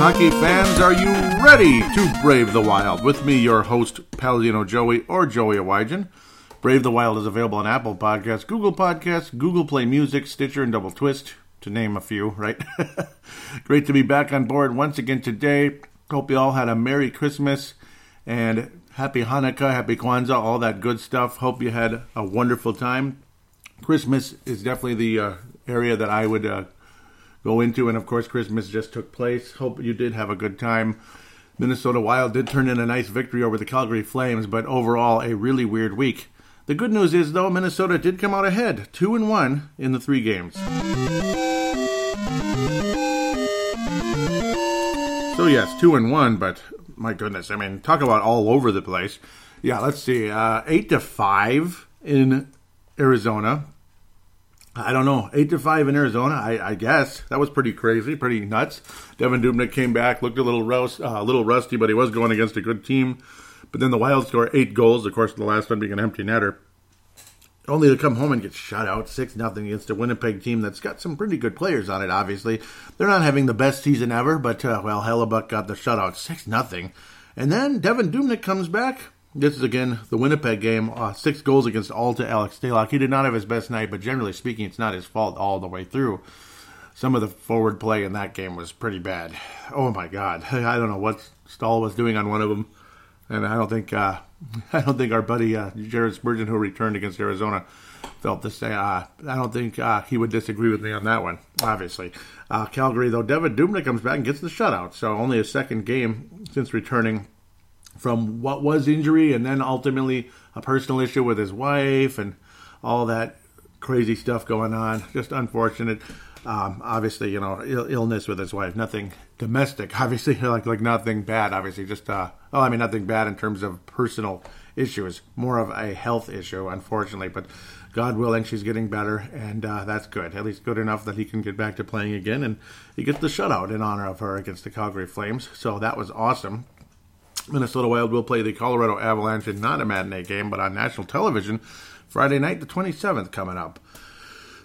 Hockey fans, are you ready to brave the wild? With me, your host, Palladino Joey, or Joey Awijan. Brave the Wild is available on Apple Podcasts, Google Play Music, Stitcher, and Double Twist, to name a few, right? Great to be back on board once again today. Hope you all had a Merry Christmas and Happy Hanukkah, Happy Kwanzaa, all that good stuff. Hope you had a wonderful time. Christmas is definitely the area that I would go into, and of course Christmas just took place. Hope you did have a good time. Minnesota Wild did turn in a nice victory over the Calgary Flames, but overall a really weird week. The good news is, though, Minnesota did come out ahead, 2-1 in the 3 games. So yes, 2-1, but my goodness, I mean, talk about all over the place. Yeah, let's see, 8-5 in Arizona. I don't know, 8-5 in Arizona, I guess. That was pretty crazy, pretty nuts. Devan Dubnyk came back, looked a little rusty, but he was going against a good team. But then the Wild scored 8 goals, of course, the last one being an empty netter. Only to come home and get shut out 6-0 against a Winnipeg team that's got some pretty good players on it, obviously. They're not having the best season ever, but, well, Hellebuyck got the shutout, 6-0. And then Devan Dubnyk comes back. This is, again, the Winnipeg game, 6 goals against all to Eric Staal. He did not have his best night, but generally speaking, it's not his fault all the way through. Some of the forward play in that game was pretty bad. Oh, my God. I don't know what Staal was doing on one of them, and I don't think our buddy Jared Spurgeon, who returned against Arizona, felt the same. I don't think he would disagree with me on that one, obviously. Calgary, though, Devan Dubnyk comes back and gets the shutout, so only his 2nd game since returning from what was injury and then ultimately a personal issue with his wife and all that crazy stuff going on. Just unfortunate. Obviously, you know, illness with his wife. Nothing domestic, obviously, like nothing bad, obviously. Just, nothing bad in terms of personal issues. More of a health issue, unfortunately. But God willing, she's getting better, and that's good. At least good enough that he can get back to playing again. And he gets the shutout in honor of her against the Calgary Flames. So that was awesome. Minnesota Wild will play the Colorado Avalanche in not a matinee game, but on national television Friday night, the 27th, coming up.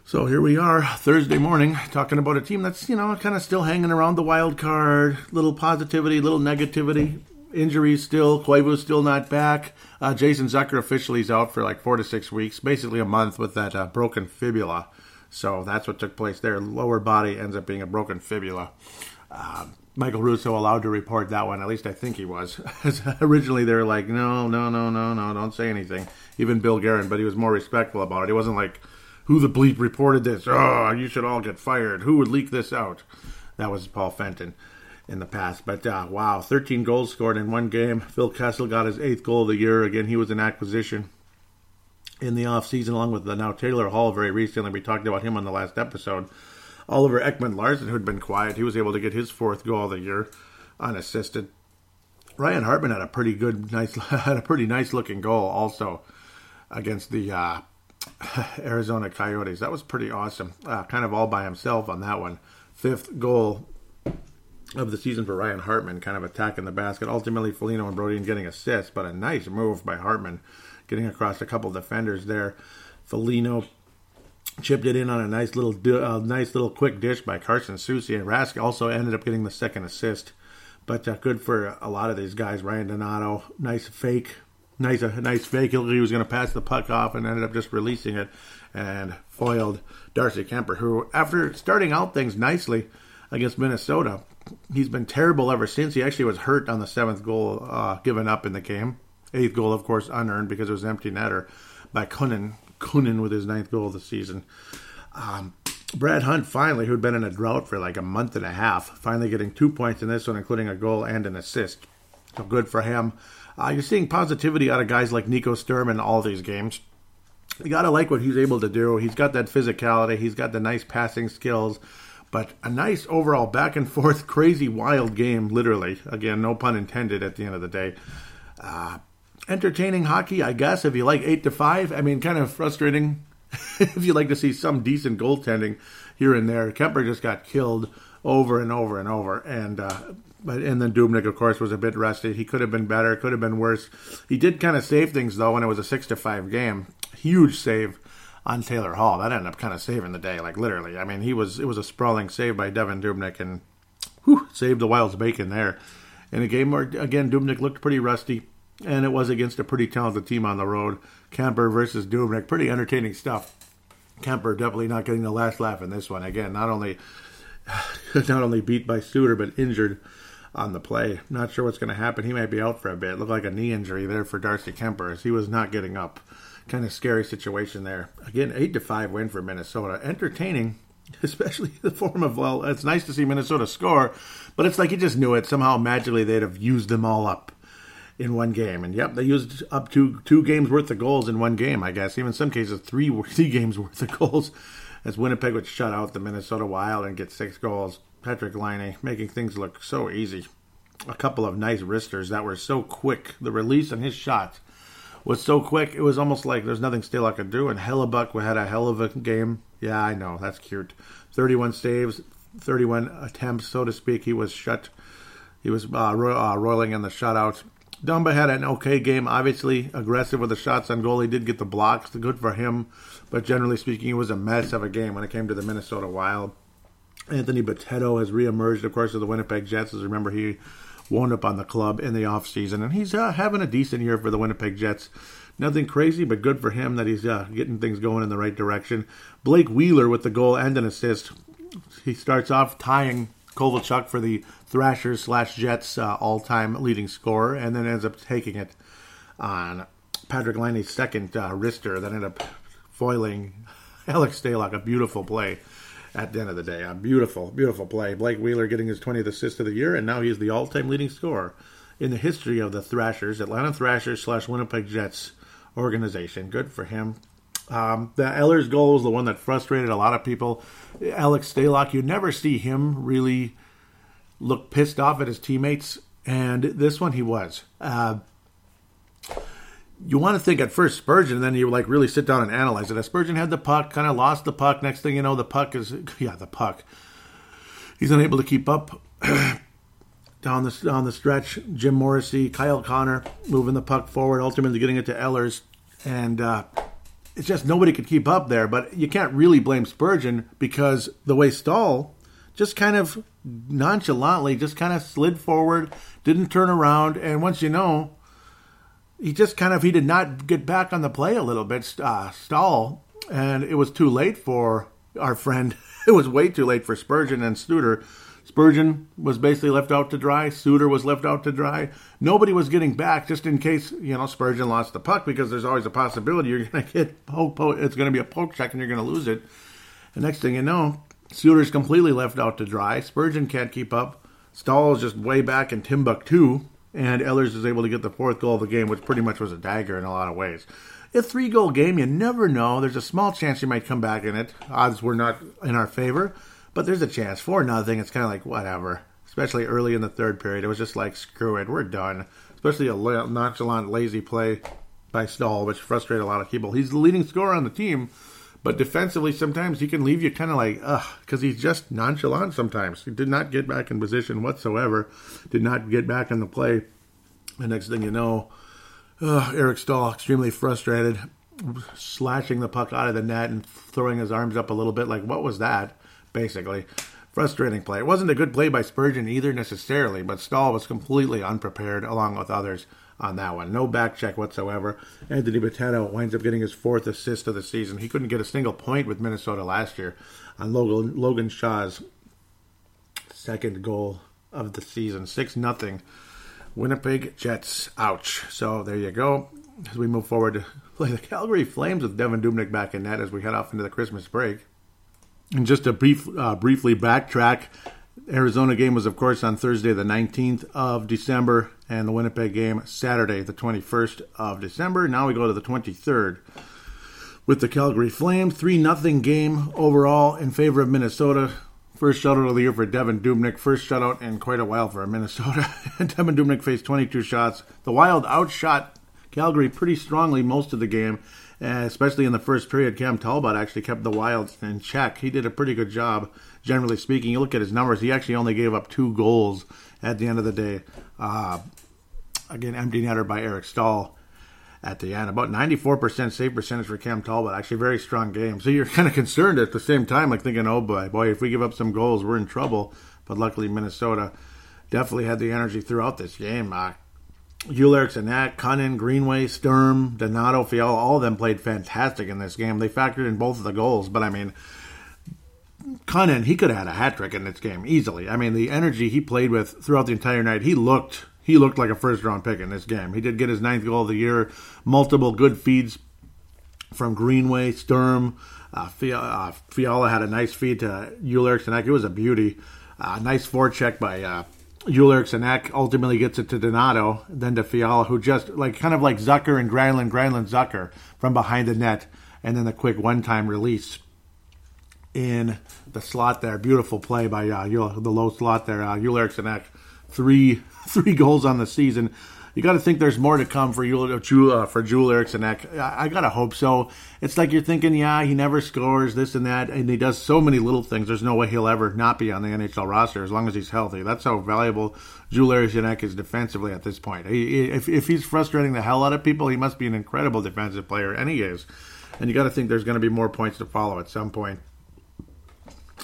So here we are, Thursday morning, talking about a team that's, you know, kind of still hanging around the wild card. Little positivity, little negativity. Injuries still. Koivu's still not back. Jason Zucker officially is out for like 4 to 6 weeks, basically a month, with that broken fibula. So that's what took place there. Lower body ends up being a broken fibula. Michael Russo allowed to report that one. At least I think he was. Originally, they were like, no, don't say anything. Even Bill Guerin, but he was more respectful about it. He wasn't like, who the bleep reported this? Oh, you should all get fired. Who would leak this out? That was Paul Fenton in the past. But, wow, 13 goals scored in 1 game. Phil Kessel got his 8th goal of the year. Again, he was an acquisition in the offseason, along with the now Taylor Hall very recently. We talked about him on the last episode. Oliver Ekman-Larsson, who'd been quiet, he was able to get his 4th goal of the year unassisted. Ryan Hartman had a pretty nice looking goal also against the Arizona Coyotes. That was pretty awesome. Kind of all by himself on that one. 5th goal of the season for Ryan Hartman, kind of attacking the basket. Ultimately, Foligno and Brodin getting assists, but a nice move by Hartman, getting across a couple defenders there. Foligno Chipped it in on a nice little quick dish by Carson Soucy, and Rask also ended up getting the second assist. But good for a lot of these guys. Ryan Donato, nice fake. He was going to pass the puck off and ended up just releasing it and foiled Darcy Kemper, who, after starting out things nicely against Minnesota, he's been terrible ever since. He actually was hurt on the seventh goal given up in the game. Eighth goal, of course, unearned because it was an empty netter by Kunin with his ninth goal of the season. Brad Hunt finally, who'd been in a drought for like a month and a half, finally getting 2 points in this one, including a goal and an assist. So good for him. You're seeing positivity out of guys like Nico Sturm in all these games. You got to like what he's able to do. He's got that physicality. He's got the nice passing skills. But a nice overall back-and-forth, crazy, wild game, literally. Again, no pun intended at the end of the day. Entertaining hockey, I guess, if you like 8-5. I mean, kind of frustrating if you like to see some decent goaltending here and there. Kemper just got killed over and over and over. And then Dubnyk, of course, was a bit rested. He could have been better. Could have been worse. He did kind of save things, though, when it was a 6-5 game. Huge save on Taylor Hall. That ended up kind of saving the day, like literally. I mean, it was a sprawling save by Devan Dubnyk, and saved the Wild's bacon there. In a game where, again, Dubnyk looked pretty rusty, and it was against a pretty talented team on the road. Kemper versus Dubnyk, pretty entertaining stuff. Kemper definitely not getting the last laugh in this one. Again, not only beat by Suter, but injured on the play. Not sure what's going to happen. He might be out for a bit. Looked like a knee injury there for Darcy Kemper, as he was not getting up. Kind of scary situation there. Again, 8-5 win for Minnesota. Entertaining, especially the form of, well, it's nice to see Minnesota score, but it's like you just knew it. Somehow, magically, they'd have used them all up in one game. And, yep, they used up two games worth of goals in one game, I guess. Even in some cases, three games worth of goals, as Winnipeg would shut out the Minnesota Wild and get 6 goals. Patrick Laine making things look so easy. A couple of nice wristers that were so quick. The release on his shot was so quick, it was almost like there's nothing still I could do. And Hellebuyck had a hell of a game. Yeah, I know, that's cute. 31 saves, 31 attempts, so to speak. He was shut. He was roiling in the shutouts. Dumba had an okay game, obviously aggressive with the shots on goal. He did get the blocks, good for him. But generally speaking, it was a mess of a game when it came to the Minnesota Wild. Anthony Boteto has reemerged, of course, of the Winnipeg Jets. As remember, he wound up on the club in the offseason, and he's having a decent year for the Winnipeg Jets. Nothing crazy, but good for him that he's getting things going in the right direction. Blake Wheeler with the goal and an assist. He starts off tying Kovalchuk for the Thrashers/Jets all-time leading scorer, and then ends up taking it on Patrick Laine's second wrister that ended up foiling Eric Staal. A beautiful play. At the end of the day, a beautiful, beautiful play. Blake Wheeler getting his 20th assist of the year, and now he's the all-time leading scorer in the history of the Thrashers, Atlanta Thrashers/Winnipeg Jets organization. Good for him. The Ehlers goal is the one that frustrated a lot of people. Alex Stalock, you never see him really look pissed off at his teammates, and this one he was. You want to think at first Spurgeon, and then you like really sit down and analyze it. As Spurgeon had the puck, kind of lost the puck. Next thing you know, the puck. He's unable to keep up down the stretch. Jim Morrissey, Kyle Connor moving the puck forward, ultimately getting it to Ehlers, and it's just nobody could keep up there. But you can't really blame Spurgeon because the way Staal just kind of nonchalantly just kind of slid forward, didn't turn around, and once you know. He did not get back on the play a little bit, Staal, and it was too late for our friend. It was way too late for Spurgeon and Suter. Spurgeon was basically left out to dry. Suter was left out to dry. Nobody was getting back just in case, Spurgeon lost the puck because there's always a possibility you're going to get it's going to be a poke check and you're going to lose it. The next thing you know, Suter's completely left out to dry. Spurgeon can't keep up. Staal's just way back in Timbuktu. And Ehlers is able to get the fourth goal of the game, which pretty much was a dagger in a lot of ways. A 3-goal game, you never know. There's a small chance you might come back in it. Odds were not in our favor, but there's a chance. 4-0, it's kind of like, whatever. Especially early in the third period. It was just like, screw it, we're done. Especially a nonchalant, lazy play by Staal, which frustrated a lot of people. He's the leading scorer on the team, but defensively sometimes he can leave you kind of like, ugh, because he's just nonchalant sometimes. He did not get back in position whatsoever, did not get back in the play. The next thing you know, Eric Staal extremely frustrated. slashing the puck out of the net and throwing his arms up a little bit. Like, what was that? Basically, frustrating play. It wasn't a good play by Spurgeon either necessarily, but Staal was completely unprepared along with others on that one. No back check whatsoever. Anthony Bottano winds up getting his fourth assist of the season. He couldn't get a single point with Minnesota last year on Logan Shaw's second goal of the season. 6-0. Winnipeg Jets. Ouch. So there you go. As we move forward to play the Calgary Flames with Devan Dubnyk back in net as we head off into the Christmas break. And just to briefly backtrack, Arizona game was, of course, on Thursday the 19th of December, and the Winnipeg game Saturday the 21st of December. Now we go to the 23rd with the Calgary Flames. 3-0 game overall in favor of Minnesota. First shutout of the year for Devan Dubnyk. First shutout in quite a while for Minnesota. Devan Dubnyk faced 22 shots. The Wild outshot Calgary pretty strongly most of the game, especially in the first period. Cam Talbot actually kept the Wild in check. He did a pretty good job, generally speaking. You look at his numbers, he actually only gave up 2 goals at the end of the day. Again, empty netter by Eric Staal at the end. About 94% save percentage for Cam Talbot. Actually, very strong game. So you're kind of concerned at the same time, like thinking, oh boy, if we give up some goals, we're in trouble. But luckily, Minnesota definitely had the energy throughout this game. Joel Eriksson Ek, Kunin, Greenway, Sturm, Donato, Fiala, all of them played fantastic in this game. They factored in both of the goals, but I mean, Kunin, he could have had a hat trick in this game easily. I mean, the energy he played with throughout the entire night, he looked like a first-round pick in this game. He did get his 9th goal of the year, multiple good feeds from Greenway, Sturm. Fiala had a nice feed to Joel Eriksson Ek. It was a beauty. Nice forecheck by Joel Eriksson Ek, ultimately gets it to Donato, then to Fiala, who just kind of like Zucker and Granlund Zucker from behind the net, and then the quick one-time release in the slot there. Beautiful play by the low slot there. Joel Eriksson Ek, three goals on the season. You got to think there's more to come for Joel Eriksson Ek. I got to hope so. It's like you're thinking, yeah, he never scores, this and that, and he does so many little things. There's no way he'll ever not be on the NHL roster as long as he's healthy. That's how valuable Joel Eriksson Ek is defensively at this point. If he's frustrating the hell out of people, he must be an incredible defensive player, and he is. And you got to think there's going to be more points to follow at some point.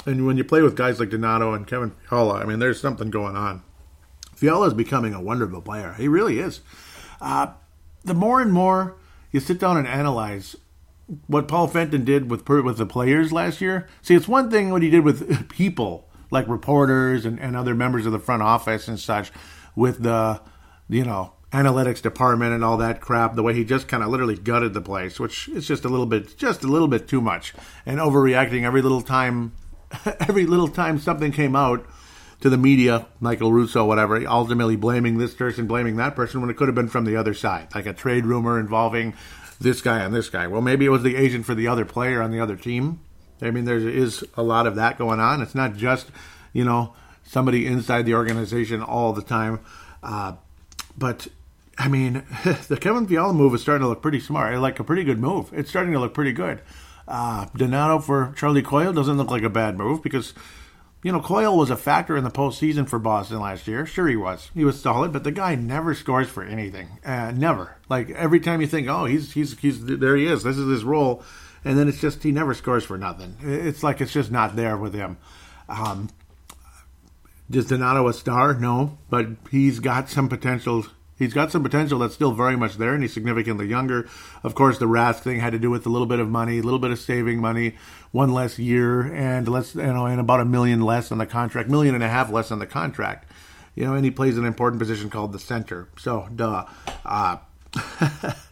And when you play with guys like Donato and Kevin Fiala, I mean, there's something going on. Fiala is becoming a wonderful player. He really is. The more and more you sit down and analyze what Paul Fenton did with the players last year. See, it's one thing what he did with people, like reporters and other members of the front office and such, with the, analytics department and all that crap, the way he just kind of literally gutted the place, which is just a little bit too much. And overreacting every little time something came out, to the media, Michael Russo, whatever, ultimately blaming this person, blaming that person, when it could have been from the other side, like a trade rumor involving this guy and this guy. Well, maybe it was the agent for the other player on the other team. I mean, there is a lot of that going on. It's not just, somebody inside the organization all the time. But, I mean, the Kevin Fiala move is starting to look pretty smart, like a pretty good move. It's starting to look pretty good. Donato for Charlie Coyle doesn't look like a bad move because... Coyle was a factor in the postseason for Boston last year. Sure he was. He was solid, but the guy never scores for anything. Never. Like, every time you think, oh, he's there he is. This is his role. And then it's just he never scores for nothing. It's like it's just not there with him. Is Donato a star? No. But he's got some potential. He's got some potential that's still very much there, and he's significantly younger. Of course, the Rask thing had to do with a little bit of money, a little bit of saving money, one less year, and less, and about $1.5 million less on the contract. And he plays an important position called the center. So, duh.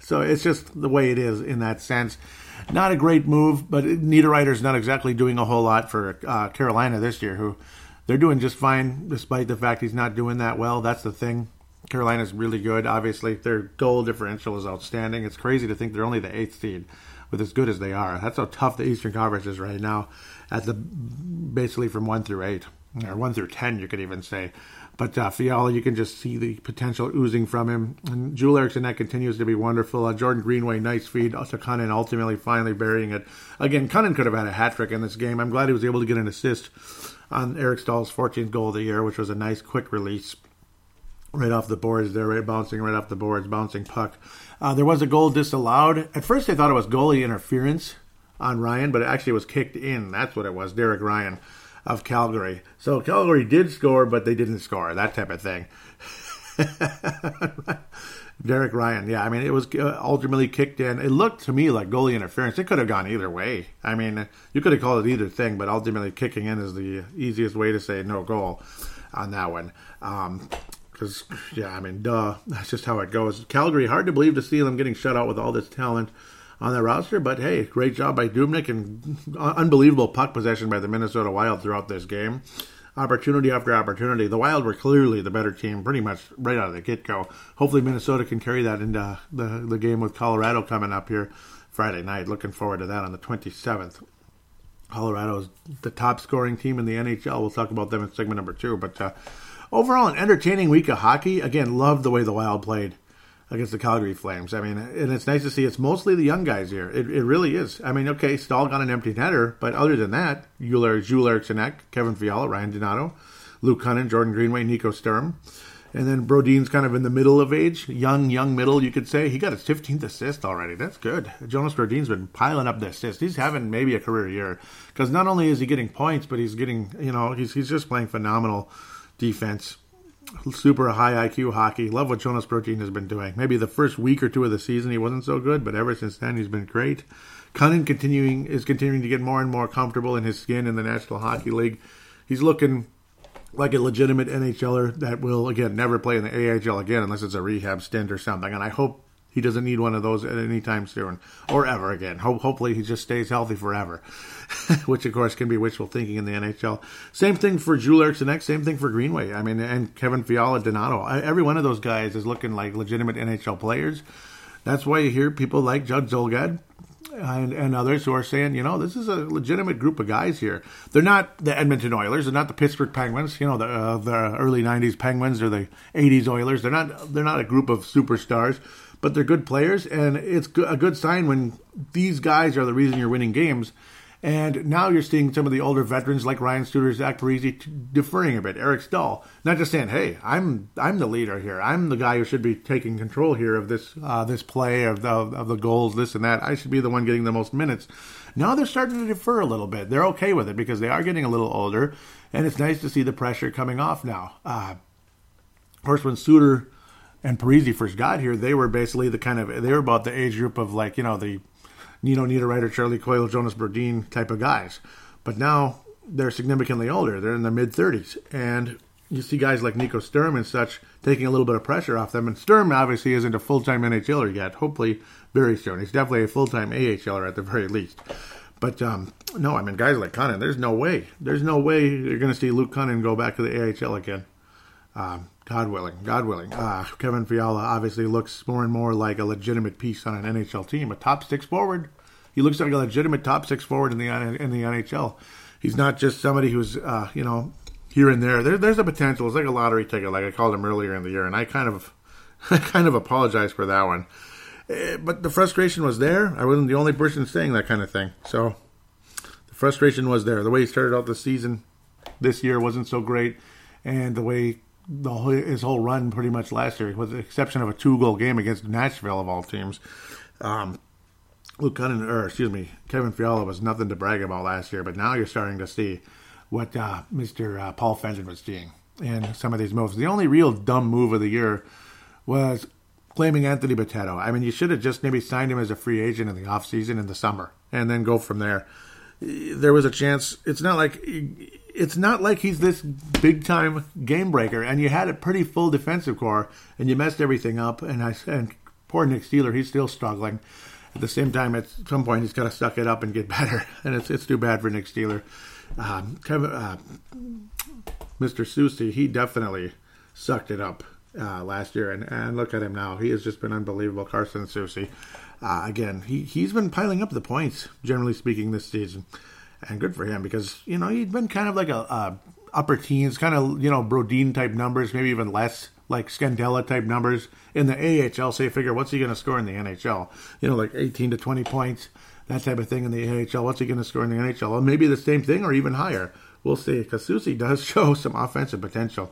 So it's just the way it is in that sense. Not a great move, but Niederreiter's not exactly doing a whole lot for Carolina this year, who they're doing just fine, despite the fact he's not doing that well. That's the thing. Carolina's really good, obviously. Their goal differential is outstanding. It's crazy to think they're only the 8th seed with as good as they are. That's how tough the Eastern Conference is right now, at the basically from 1 through 8, or 1 through 10, you could even say. But Fiala, you can just see the potential oozing from him. And Joel Eriksson Ek continues to be wonderful. Jordan Greenway, nice feed to Kunin, ultimately finally burying it. Again, Kunin could have had a hat trick in this game. I'm glad he was able to get an assist on Eric Stahl's 14th goal of the year, which was a nice quick release. right off the boards there, bouncing puck. There was a goal disallowed. At first, they thought it was goalie interference on Ryan, but it actually was kicked in. That's what it was, Derek Ryan of Calgary. So Calgary did score, but they didn't score, that type of thing. Derek Ryan, yeah, I mean, it was ultimately kicked in. It looked to me like goalie interference. It could have gone either way. I mean, you could have called it either thing, but ultimately kicking in is the easiest way to say no goal on that one. Because, yeah, I mean, duh, that's just how it goes. Calgary, hard to believe to see them getting shut out with all this talent on their roster, but hey, great job by Dubnyk and unbelievable puck possession by the Minnesota Wild throughout this game. Opportunity after opportunity. The Wild were clearly the better team pretty much right out of the get-go. Hopefully Minnesota can carry that into the game with Colorado coming up here Friday night. Looking forward to that on the 27th. Colorado is the top-scoring team in the NHL. We'll talk about them in segment number 2. But overall, an entertaining week of hockey. Again, loved the way the Wild played against the Calgary Flames. I mean, and it's nice to see it's mostly the young guys here. It really is. I mean, okay, Staal got an empty netter, but other than that, Joel Eriksson Ek, Kevin Fiala, Ryan Donato, Luke Kunin, Jordan Greenway, Nico Sturm. And then Brodeen's kind of in the middle of age, young middle, you could say. He got his 15th assist already. That's good. Jonas Brodeen's been piling up the assists. He's having maybe a career year because not only is he getting points, but he's getting, you know, he's just playing phenomenal defense. Super high IQ hockey. Love what Jonas Brodin has been doing. Maybe the first week or two of the season he wasn't so good, but ever since then he's been great. Kunin is continuing to get more and more comfortable in his skin in the National Hockey League. He's looking like a legitimate NHLer that will, again, never play in the AHL again unless it's a rehab stint or something. And I hope he doesn't need one of those at any time soon or ever again. Hopefully he just stays healthy forever, which, of course, can be wishful thinking in the NHL. Same thing for Joel Eriksson Ek, same thing for Greenway. I mean, and Kevin Fiala, Donato. Every one of those guys is looking like legitimate NHL players. That's why you hear people like Judd Zolgad and others who are saying, you know, this is a legitimate group of guys here. They're not the Edmonton Oilers. They're not the Pittsburgh Penguins. You know, the early 90s Penguins or the 80s Oilers. They're not a group of superstars. But they're good players, and it's a good sign when these guys are the reason you're winning games. And now you're seeing some of the older veterans like Ryan Suter, Zach Parise deferring a bit. Eric Staal, not just saying, "Hey, I'm the leader here. I'm the guy who should be taking control here of this this play of the goals, this and that. I should be the one getting the most minutes." Now they're starting to defer a little bit. They're okay with it because they are getting a little older, and it's nice to see the pressure coming off now. Of course, when Suter and Parise first got here, they were basically they were about the age group of, like, you know, the Nino Niederreiter, Charlie Coyle, Jonas Brodin type of guys. But now they're significantly older. They're in their mid-30s. And you see guys like Nico Sturm and such taking a little bit of pressure off them. And Sturm obviously isn't a full-time NHLer yet. Hopefully very soon. He's definitely a full-time AHLer at the very least. But, no, I mean, guys like Kunin, there's no way. There's no way you're going to see Luke Kunin go back to the AHL again. God willing. Kevin Fiala obviously looks more and more like a legitimate piece on an NHL team, a top six forward. He looks like a legitimate top six forward in the NHL. He's not just somebody who's, you know, here and there. There's a potential. It's like a lottery ticket, like I called him earlier in the year, and I kind of apologize for that one. But the frustration was there. I wasn't the only person saying that kind of thing. So the frustration was there. The way he started out the season this year wasn't so great, and the way his whole run pretty much last year, with the exception of a 2-goal game against Nashville of all teams. Kevin Fiala was nothing to brag about last year, but now you're starting to see what Mr. Paul Fenton was seeing in some of these moves. The only real dumb move of the year was claiming Anthony Boteto. I mean, you should have just maybe signed him as a free agent in the offseason in the summer and then go from there. There was a chance. It's not like he's this big-time game-breaker, and you had a pretty full defensive core, and you messed everything up, and poor Nick Steeler, he's still struggling. At the same time, at some point, he's got to suck it up and get better, and it's too bad for Nick Steeler. Mr. Soucy, he definitely sucked it up last year, and look at him now. He has just been unbelievable, Carson Soucy. Again, he's been piling up the points, generally speaking, this season. And good for him because, you know, he'd been kind of like a upper teens, kind of, you know, Brodin-type numbers, maybe even less, like Scandella-type numbers in the AHL. So you figure, what's he going to score in the NHL? You know, like 18 to 20 points, that type of thing in the AHL. What's he going to score in the NHL? Well, maybe the same thing or even higher. We'll see, because Soucy does show some offensive potential.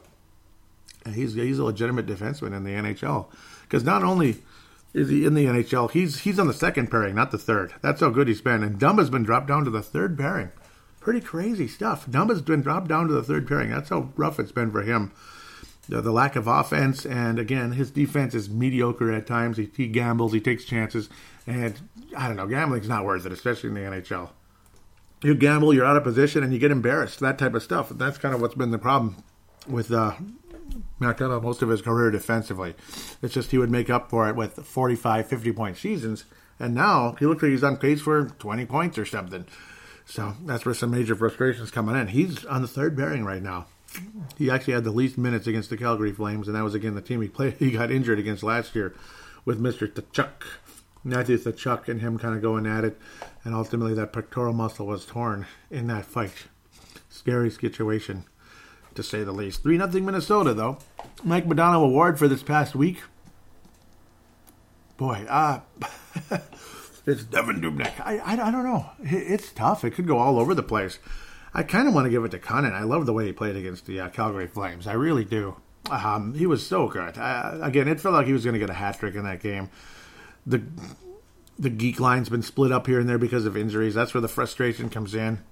He's a legitimate defenseman in the NHL. Because not only is he in the NHL, he's on the second pairing, not the third. That's how good he's been. And Dumba's been dropped down to the third pairing. Pretty crazy stuff. Dumba's been dropped down to the third pairing. That's how rough it's been for him. The lack of offense, and again, his defense is mediocre at times. He gambles, he takes chances, and I don't know, gambling's not worth it, especially in the NHL. You gamble, you're out of position, and you get embarrassed, that type of stuff. That's kind of what's been the problem with Marcella most of his career defensively. It's just he would make up for it with 45, 50-point seasons, and now he looks like he's on pace for 20 points or something. So that's where some major frustration's coming in. He's on the third pairing right now. He actually had the least minutes against the Calgary Flames, and that was, again, the team he played. He got injured against last year with Mr. Matthew Tkachuk, and him kind of going at it, and ultimately that pectoral muscle was torn in that fight. Scary situation, to say the least. 3-0 Minnesota, though. Mike Modano award for this past week. Boy, it's Devan Dubnyk. I don't know. It's tough. It could go all over the place. I kind of want to give it to Kunin. I love the way he played against the Calgary Flames. I really do. He was so good. Again, it felt like he was going to get a hat trick in that game. The geek line's been split up here and there because of injuries. That's where the frustration comes in.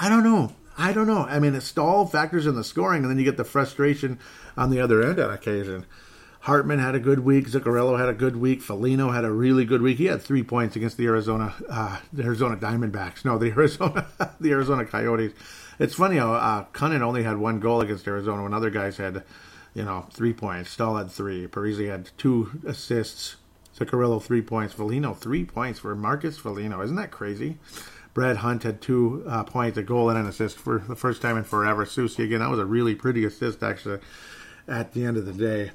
I don't know. I mean, Staal factors in the scoring, and then you get the frustration on the other end on occasion. Hartman had a good week. Zuccarello had a good week. Foligno had a really good week. He had 3 points against the Arizona Coyotes. It's funny how Kunin only had one goal against Arizona when other guys had, 3 points. Staal had three. Parisi had two assists. Zuccarello, 3 points. Foligno, 3 points for Marcus Foligno. Isn't that crazy? Brad Hunt had 2 points, a goal, and an assist for the first time in forever. Soucy, again, that was a really pretty assist, actually, at the end of the day.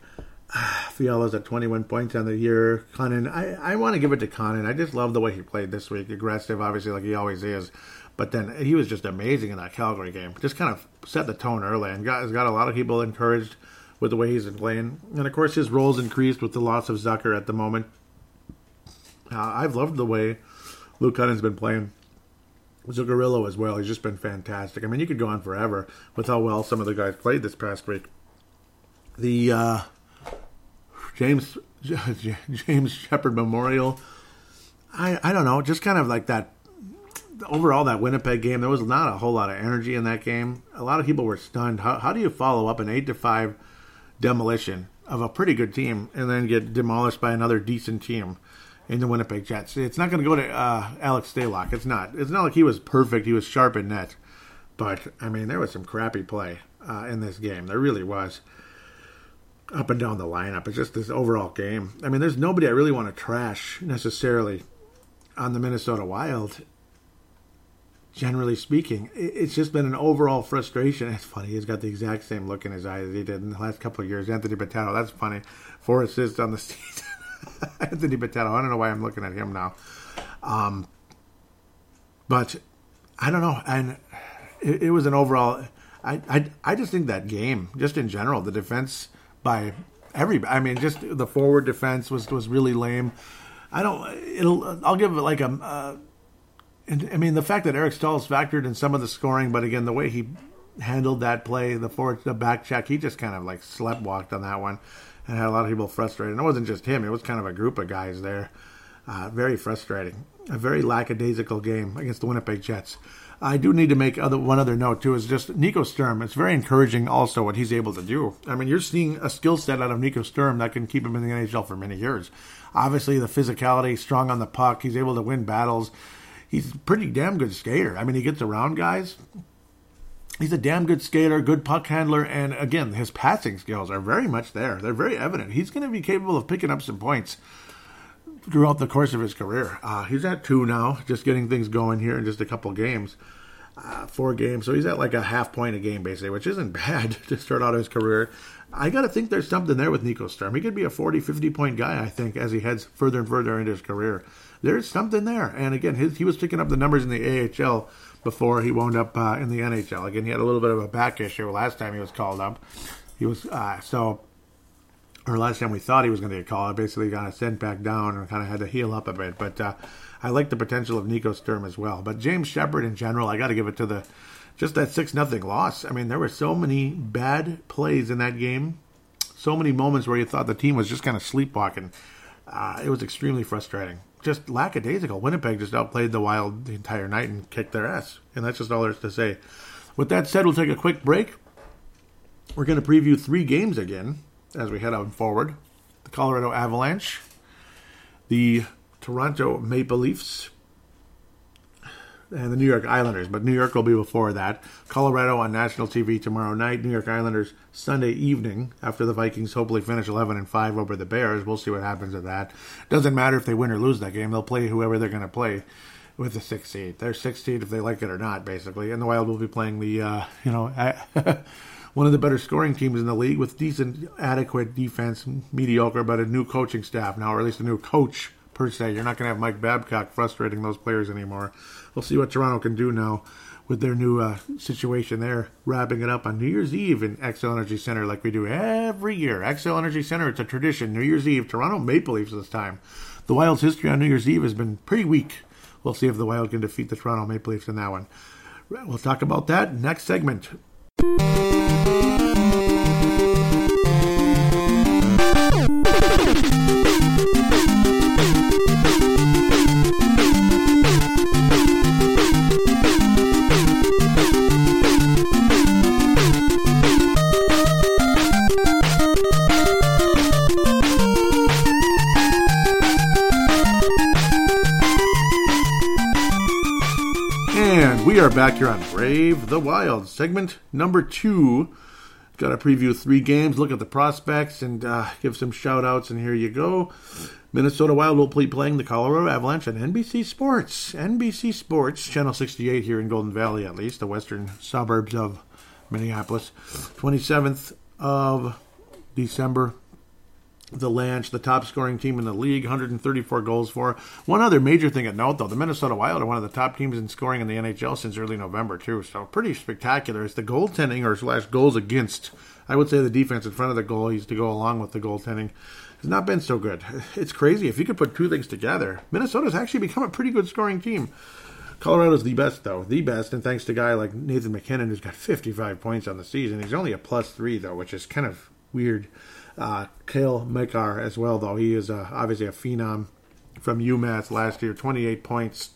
Fiala's at 21 points on the year. Kunin, I want to give it to Kunin. I just love the way he played this week. Aggressive, obviously, like he always is. But then he was just amazing in that Calgary game. Just kind of set the tone early and has got a lot of people encouraged with the way he's been playing. And, of course, his role's increased with the loss of Zucker at the moment. I've loved the way Luke Kunin's been playing. Zuccarello as well. He's just been fantastic. I mean, you could go on forever with how well some of the guys played this past week. The... James Sheppard Memorial. I don't know, just kind of like that overall, that Winnipeg game, there was not a whole lot of energy in that game. A lot of people were stunned. How do you follow up an 8-5 demolition of a pretty good team and then get demolished by another decent team in the Winnipeg Jets? It's not going to go to Alex Stalock. It's not like he was perfect. He was sharp in net, but I mean, there was some crappy play in this game. There really was. Up and down the lineup. It's just this overall game. I mean, there's nobody I really want to trash necessarily on the Minnesota Wild, generally speaking. It's just been an overall frustration. It's funny. He's got the exact same look in his eyes as he did in the last couple of years. Anthony Bottano, that's funny. 4 assists on the season. Anthony Bottano. I don't know why I'm looking at him now. But I don't know. And it was an overall... I just think that game, just in general, the defense... by everybody. I mean, just the forward defense was really lame. I'll give it like a, I mean, the fact that Eric Staal is factored in some of the scoring, but again, the way he handled that play, the back check, he just kind of like sleptwalked on that one and had a lot of people frustrated. And it wasn't just him. It was kind of a group of guys there. Very frustrating. A very lackadaisical game against the Winnipeg Jets. I do need to make one other note, too, is just Nico Sturm. It's very encouraging also what he's able to do. I mean, you're seeing a skill set out of Nico Sturm that can keep him in the NHL for many years. Obviously, the physicality, strong on the puck. He's able to win battles. He's a pretty damn good skater. I mean, he gets around guys. He's a damn good skater, good puck handler, and again, his passing skills are very much there. They're very evident. He's going to be capable of picking up some points throughout the course of his career. He's at 2 now, just getting things going here in just a couple games. 4 games, so he's at like a half point a game, basically, which isn't bad to start out his career. I got to think there's something there with Nico Sturm. He could be a 40, 50-point guy, I think, as he heads further and further into his career. There's something there. And again, he was picking up the numbers in the AHL before he wound up in the NHL. Again, he had a little bit of a back issue last time he was called up. He was, or last time we thought he was going to get called, basically got sent back down and kind of had to heal up a bit. But I like the potential of Nico Sturm as well. But James Sheppard in general, I got to give it to the just that 6-0 loss. I mean, there were so many bad plays in that game, so many moments where you thought the team was just kind of sleepwalking. It was extremely frustrating. Just lackadaisical. Winnipeg just outplayed the Wild the entire night and kicked their ass. And that's just all there is to say. With that said, we'll take a quick break. We're going to preview three games again as we head on forward. The Colorado Avalanche, the Toronto Maple Leafs, and the New York Islanders. But New York will be before that. Colorado on national TV tomorrow night. New York Islanders Sunday evening after the Vikings hopefully finish 11-5 over the Bears. We'll see what happens at that. Doesn't matter if they win or lose that game. They'll play whoever they're going to play with the 6th seed. They're 6th seed if they like it or not, basically. And the Wild will be playing the, one of the better scoring teams in the league with decent, adequate defense, mediocre, but a new coaching staff now, or at least a new coach per se. You're not going to have Mike Babcock frustrating those players anymore. We'll see what Toronto can do now with their new situation there, wrapping it up on New Year's Eve in Xcel Energy Center like we do every year. Xcel Energy Center, it's a tradition. New Year's Eve, Toronto Maple Leafs this time. The Wild's history on New Year's Eve has been pretty weak. We'll see if the Wild can defeat the Toronto Maple Leafs in that one. We'll talk about that next segment. We are back here on Brave the Wild, segment number 2. Got to preview three games, look at the prospects, and give some shout-outs, and here you go. Minnesota Wild will be playing the Colorado Avalanche on NBC Sports. NBC Sports, Channel 68 here in Golden Valley, at least, the western suburbs of Minneapolis. 27th of December. The Lanch, the top-scoring team in the league, 134 goals for. One other major thing at note, though, the Minnesota Wild are one of the top teams in scoring in the NHL since early November, too. So pretty spectacular. It's the goaltending or slash goals against. I would say the defense in front of the goalies to go along with the goaltending has not been so good. It's crazy. If you could put two things together, Minnesota's actually become a pretty good scoring team. Colorado's the best, though. The best, and thanks to a guy like Nathan McKinnon, who's got 55 points on the season. He's only a +3, though, which is kind of weird. Kyle Connor as well, though. He is obviously a phenom from UMass last year, 28 points.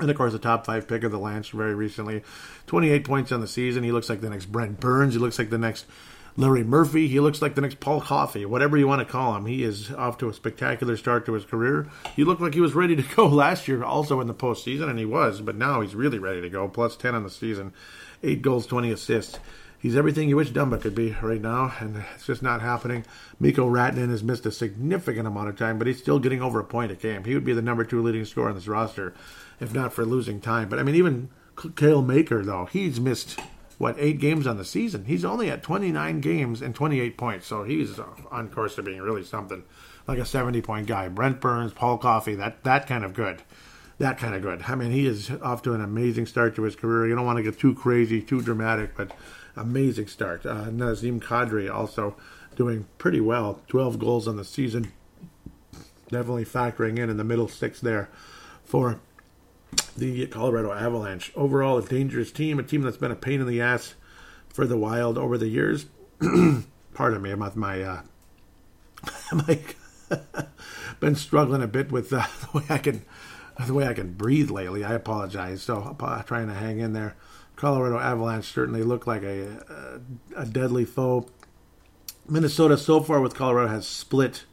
And, of course, the top 5 pick of the Lanch very recently. 28 points on the season. He looks like the next Brent Burns. He looks like the next Larry Murphy. He looks like the next Paul Coffey, whatever you want to call him. He is off to a spectacular start to his career. He looked like he was ready to go last year also in the postseason, and he was, but now he's really ready to go. +10 on the season, 8 goals, 20 assists. He's everything you wish Dumba could be right now, and it's just not happening. Mikko Rantanen has missed a significant amount of time, but he's still getting over a point a game. He would be the number 2 leading scorer on this roster, if not for losing time. But, I mean, even Kale Maker, though, he's missed, 8 games on the season? He's only at 29 games and 28 points, so he's on course to being really something, like a 70-point guy. Brent Burns, Paul Coffey, that kind of good. That kind of good. I mean, he is off to an amazing start to his career. You don't want to get too crazy, too dramatic, but amazing start. Nazem Kadri also doing pretty well. 12 goals on the season. Definitely factoring in the middle 6 there for the Colorado Avalanche. Overall, a dangerous team. A team that's been a pain in the ass for the Wild over the years. Pardon me about my... been struggling a bit with the way I can breathe lately. I apologize. So I'm trying to hang in there. Colorado Avalanche certainly look like a deadly foe. Minnesota so far with Colorado has split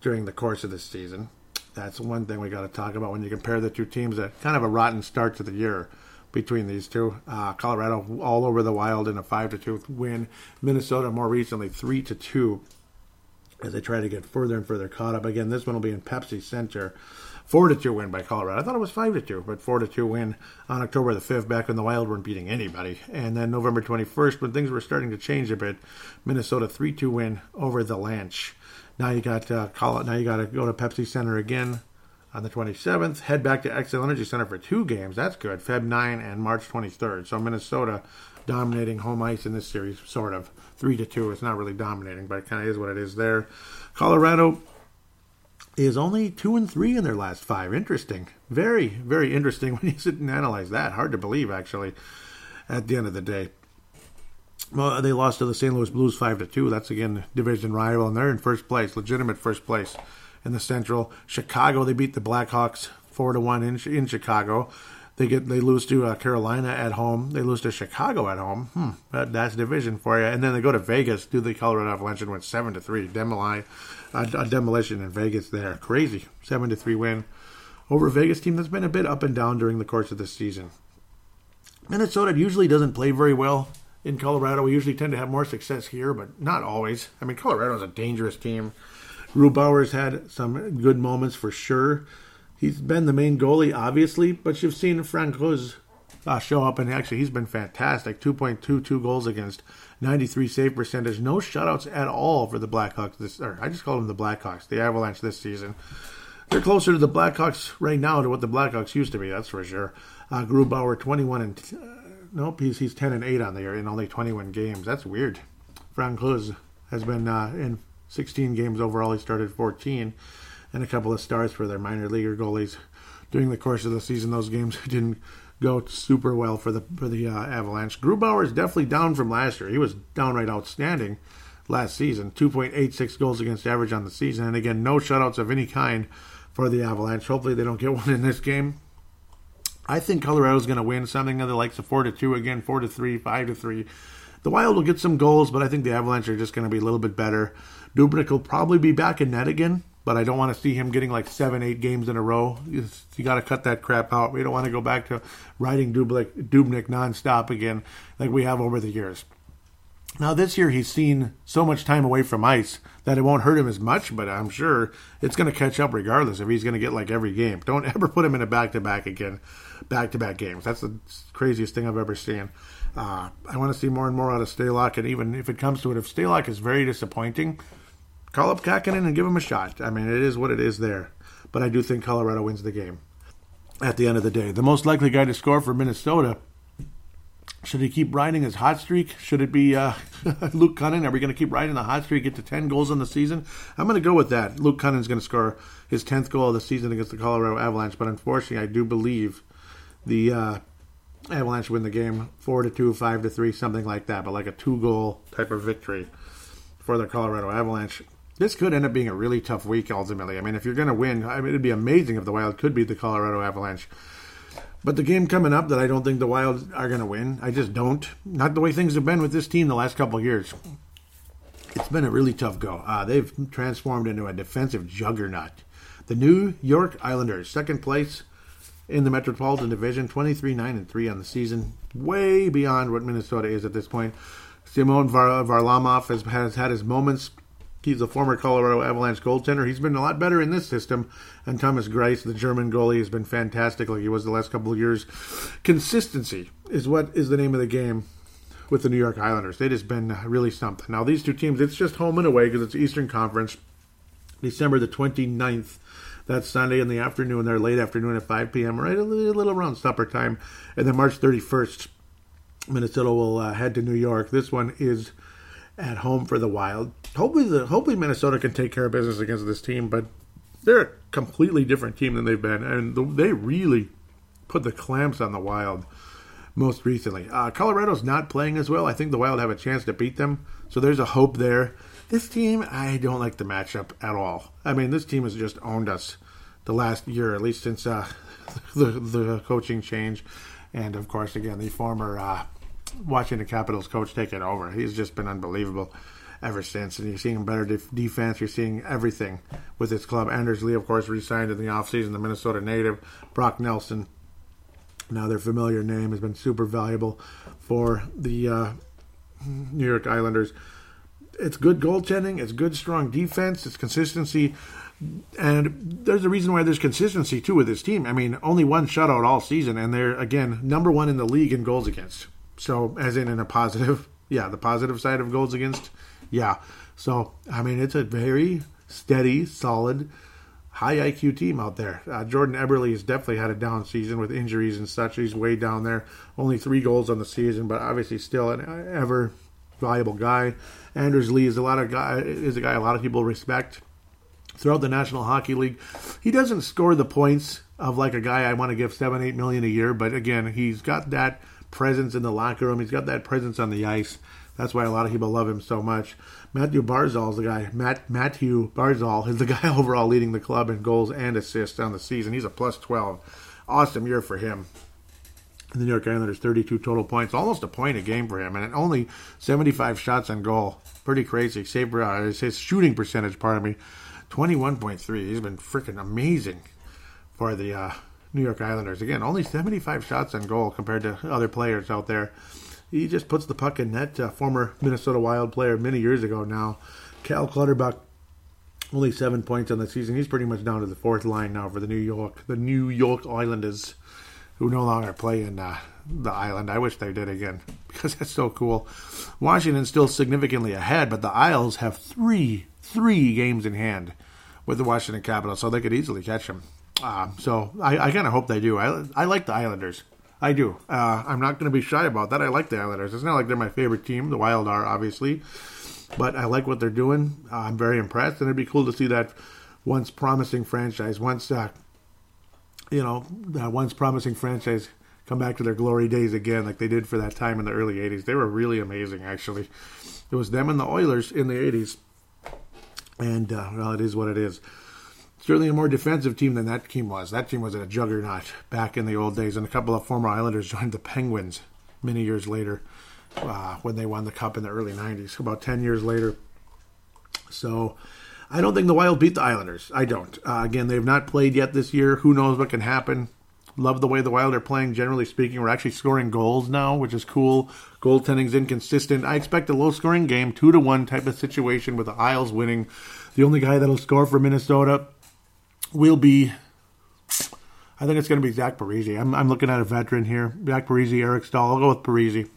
during the course of this season. That's one thing we got to talk about when you compare the two teams. Kind of a rotten start to the year between these two. Colorado all over the Wild in a 5-2 win. Minnesota more recently 3-2 as they try to get further and further caught up. Again, this one will be in Pepsi Center. 4-2 win by Colorado. I thought it was 5-2, but 4-2 win on October the 5th, back when the Wild weren't beating anybody. And then November 21st, when things were starting to change a bit, Minnesota 3-2 win over the Lanch. Now you got to go to Pepsi Center again on the 27th. Head back to Xcel Energy Center for 2 games. That's good. Feb 9 and March 23rd. So Minnesota dominating home ice in this series, sort of. 3-2. It's not really dominating, but it kind of is what it is there. Colorado is only 2-3 in their last 5. Interesting. Very, very interesting when you sit and analyze that. Hard to believe, actually. at the end of the day. Well, they lost to the St. Louis Blues 5-2. That's, again, division rival, and they're in first place, legitimate first place in the Central. Chicago, they beat the Blackhawks 4-1 in Chicago. They lose to Carolina at home. They lose to Chicago at home. That's division for you. And then they go to Vegas, do the Colorado Avalanche, and win 7-3. Demolition in Vegas there. Crazy. 7-3 win over a Vegas team that's been a bit up and down during the course of this season. Minnesota usually doesn't play very well in Colorado. We usually tend to have more success here, but not always. I mean, Colorado's a dangerous team. Grubauer's had some good moments for sure. He's been the main goalie, obviously, but you've seen Francouz show up, and actually he's been fantastic. 2.22 goals against, 93 save percentage, no shutouts at all for the Blackhawks. I just called them the Blackhawks, the Avalanche this season. They're closer to the Blackhawks right now to what the Blackhawks used to be, that's for sure. Grubauer, 10-8 on the year in only 21 games. That's weird. Francouz has been in 16 games overall. He started 14, and a couple of stars for their minor leaguer goalies during the course of the season. Those games didn't go super well for the Avalanche. Grubauer is definitely down from last year. He was downright outstanding last season. 2.86 goals against average on the season, and again, no shutouts of any kind for the Avalanche. Hopefully they don't get one in this game. I think Colorado's going to win something of the likes of 4-2 again, 4-3, 5-3. The Wild will get some goals, but I think the Avalanche are just going to be a little bit better. Dubnyk will probably be back in net again, but I don't want to see him getting like 7-8 games in a row. You got to cut that crap out. We don't want to go back to riding Dubnyk nonstop again like we have over the years. Now this year he's seen so much time away from ice that it won't hurt him as much, but I'm sure it's going to catch up regardless if he's going to get like every game. Don't ever put him in a back-to-back again. Back-to-back games. That's the craziest thing I've ever seen. I want to see more and more out of Stalock, and even if it comes to it, if Stalock is very disappointing, call up Kakinen and give him a shot. I mean, it is what it is there. But I do think Colorado wins the game at the end of the day. The most likely guy to score for Minnesota, should he keep riding his hot streak? Should it be Luke Kunin? Are we going to keep riding the hot streak, get to 10 goals on the season? I'm going to go with that. Luke Kunin's going to score his 10th goal of the season against the Colorado Avalanche, but unfortunately I do believe the Avalanche win the game 4-2, 5-3, something like that, but like a 2-goal type of victory for the Colorado Avalanche. This could end up being a really tough week ultimately. I mean, if you're going to win, it'd be amazing if the Wild could beat the Colorado Avalanche. But the game coming up that I don't think the Wild are going to win, I just don't. Not the way things have been with this team the last couple of years. It's been a really tough go. They've transformed into a defensive juggernaut. The New York Islanders, second place in the Metropolitan Division, 23-9-3 on the season, way beyond what Minnesota is at this point. Semyon Varlamov has had his moments. He's a former Colorado Avalanche goaltender. He's been a lot better in this system. And Thomas Greiss, the German goalie, has been fantastic like he was the last couple of years. Consistency is what is the name of the game with the New York Islanders. They've just been really something. Now, these two teams, it's just home and away because it's Eastern Conference, December the 29th. That's Sunday in the afternoon, there late afternoon at 5 p.m., right a little around supper time. And then March 31st, Minnesota will head to New York. This one is at home for the Wild. Hopefully Minnesota can take care of business against this team, but they're a completely different team than they've been, and they really put the clamps on the Wild most recently. Colorado's not playing as well. I think the Wild have a chance to beat them, so there's a hope there. This team, I don't like the matchup at all. I mean, this team has just owned us the last year, at least since the coaching change, and of course, again, the former Washington Capitals coach taking over. He's just been unbelievable ever since, and you're seeing better defense. You're seeing everything with this club. Anders Lee, of course, re-signed in the offseason, the Minnesota native. Brock Nelson, now their familiar name, has been super valuable for the New York Islanders. It's good goaltending, it's good strong defense, it's consistency, and there's a reason why there's consistency too with this team. I mean, only one shutout all season, and they're, again, number one in the league in goals against. So, as in a positive, the positive side of goals against, So, I mean, it's a very steady, solid, high IQ team out there. Jordan Eberle has definitely had a down season with injuries and such. He's way down there. Only 3 goals on the season, but obviously still an ever valuable guy. Anders Lee is a guy a lot of people respect throughout the National Hockey League. He doesn't score the points of like a guy I want to give $7-8 million a year, but again, he's got that presence in the locker room. He's got that presence on the ice. That's why a lot of people love him so much. Matthew Barzal is the guy. Matthew Barzal is the guy overall leading the club in goals and assists on the season. He's a plus 12. Awesome year for him. The New York Islanders, 32 total points. Almost a point a game for him. And only 75 shots on goal. Pretty crazy. His shooting percentage, 21.3. He's been freaking amazing for the New York Islanders. Again, only 75 shots on goal compared to other players out there. He just puts the puck in net. Former Minnesota Wild player many years ago now. Kyle Clutterbuck, only 7 points on the season. He's pretty much down to the fourth line now for the New York Islanders, who no longer play in the island. I wish they did again, because that's so cool. Washington's still significantly ahead, but the Isles have three games in hand with the Washington Capitals, so they could easily catch them. So I kind of hope they do. I like the Islanders. I do. I'm not going to be shy about that. I like the Islanders. It's not like they're my favorite team. The Wild are, obviously. But I like what they're doing. I'm very impressed. And it'd be cool to see that once promising franchise come back to their glory days again, like they did for that time in the early 80s. They were really amazing, actually. It was them and the Oilers in the 80s. And, well, it is what it is. Certainly a more defensive team than that team was. That team was a juggernaut back in the old days, and a couple of former Islanders joined the Penguins many years later when they won the Cup in the early 90s, about 10 years later. So I don't think the Wild beat the Islanders. I don't. Again, they've not played yet this year. Who knows what can happen. Love the way the Wild are playing, generally speaking. We're actually scoring goals now, which is cool. Goaltending's inconsistent. I expect a low-scoring game, 2-1 type of situation with the Isles winning. The only guy that'll score for Minnesota will be, I think it's going to be Zach Parise. I'm looking at a veteran here. Zach Parise, Eric Staal. I'll go with Parise.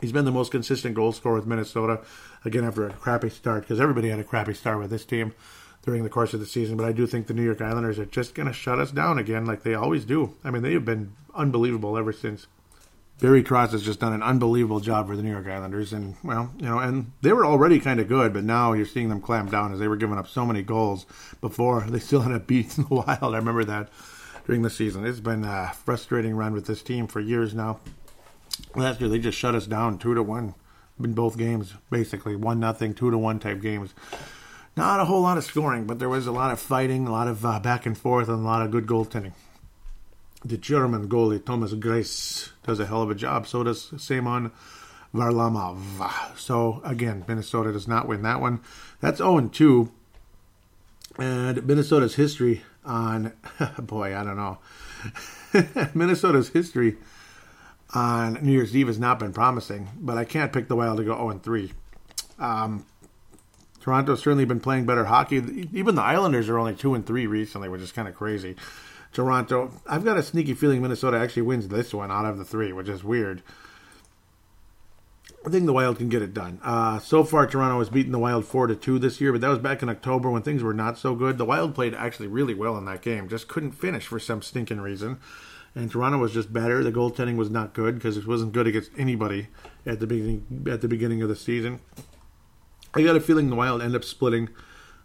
He's been the most consistent goal scorer with Minnesota, again, after a crappy start, because everybody had a crappy start with this team during the course of the season. But I do think the New York Islanders are just going to shut us down again like they always do. I mean, they have been unbelievable ever since. Barry Trotz has just done an unbelievable job for the New York Islanders. And, well, you know, and they were already kind of good, but now you're seeing them clamp down as they were giving up so many goals before. They still had a beat in the Wild. I remember that during the season. It's been a frustrating run with this team for years now. Last year, they just shut us down 2-1 in both games, basically. 1-0, 2-1 type games. Not a whole lot of scoring, but there was a lot of fighting, a lot of back and forth, and a lot of good goaltending. The German goalie, Thomas Greiss, does a hell of a job. So does Semyon Varlamov. So, again, Minnesota does not win that one. That's 0-2. And Minnesota's history on... boy, I don't know. Minnesota's history on New Year's Eve has not been promising. But I can't pick the Wild to go 0-3. Toronto's certainly been playing better hockey. Even the Islanders are only 2-3 recently, which is kind of crazy. Toronto, I've got a sneaky feeling Minnesota actually wins this one out of the three, which is weird. I think the Wild can get it done. So far, Toronto has beaten the Wild 4-2 this year, but that was back in October when things were not so good. The Wild played actually really well in that game, just couldn't finish for some stinking reason. And Toronto was just better. The goaltending was not good because it wasn't good against anybody at the beginning of the season. I got a feeling the Wild end up splitting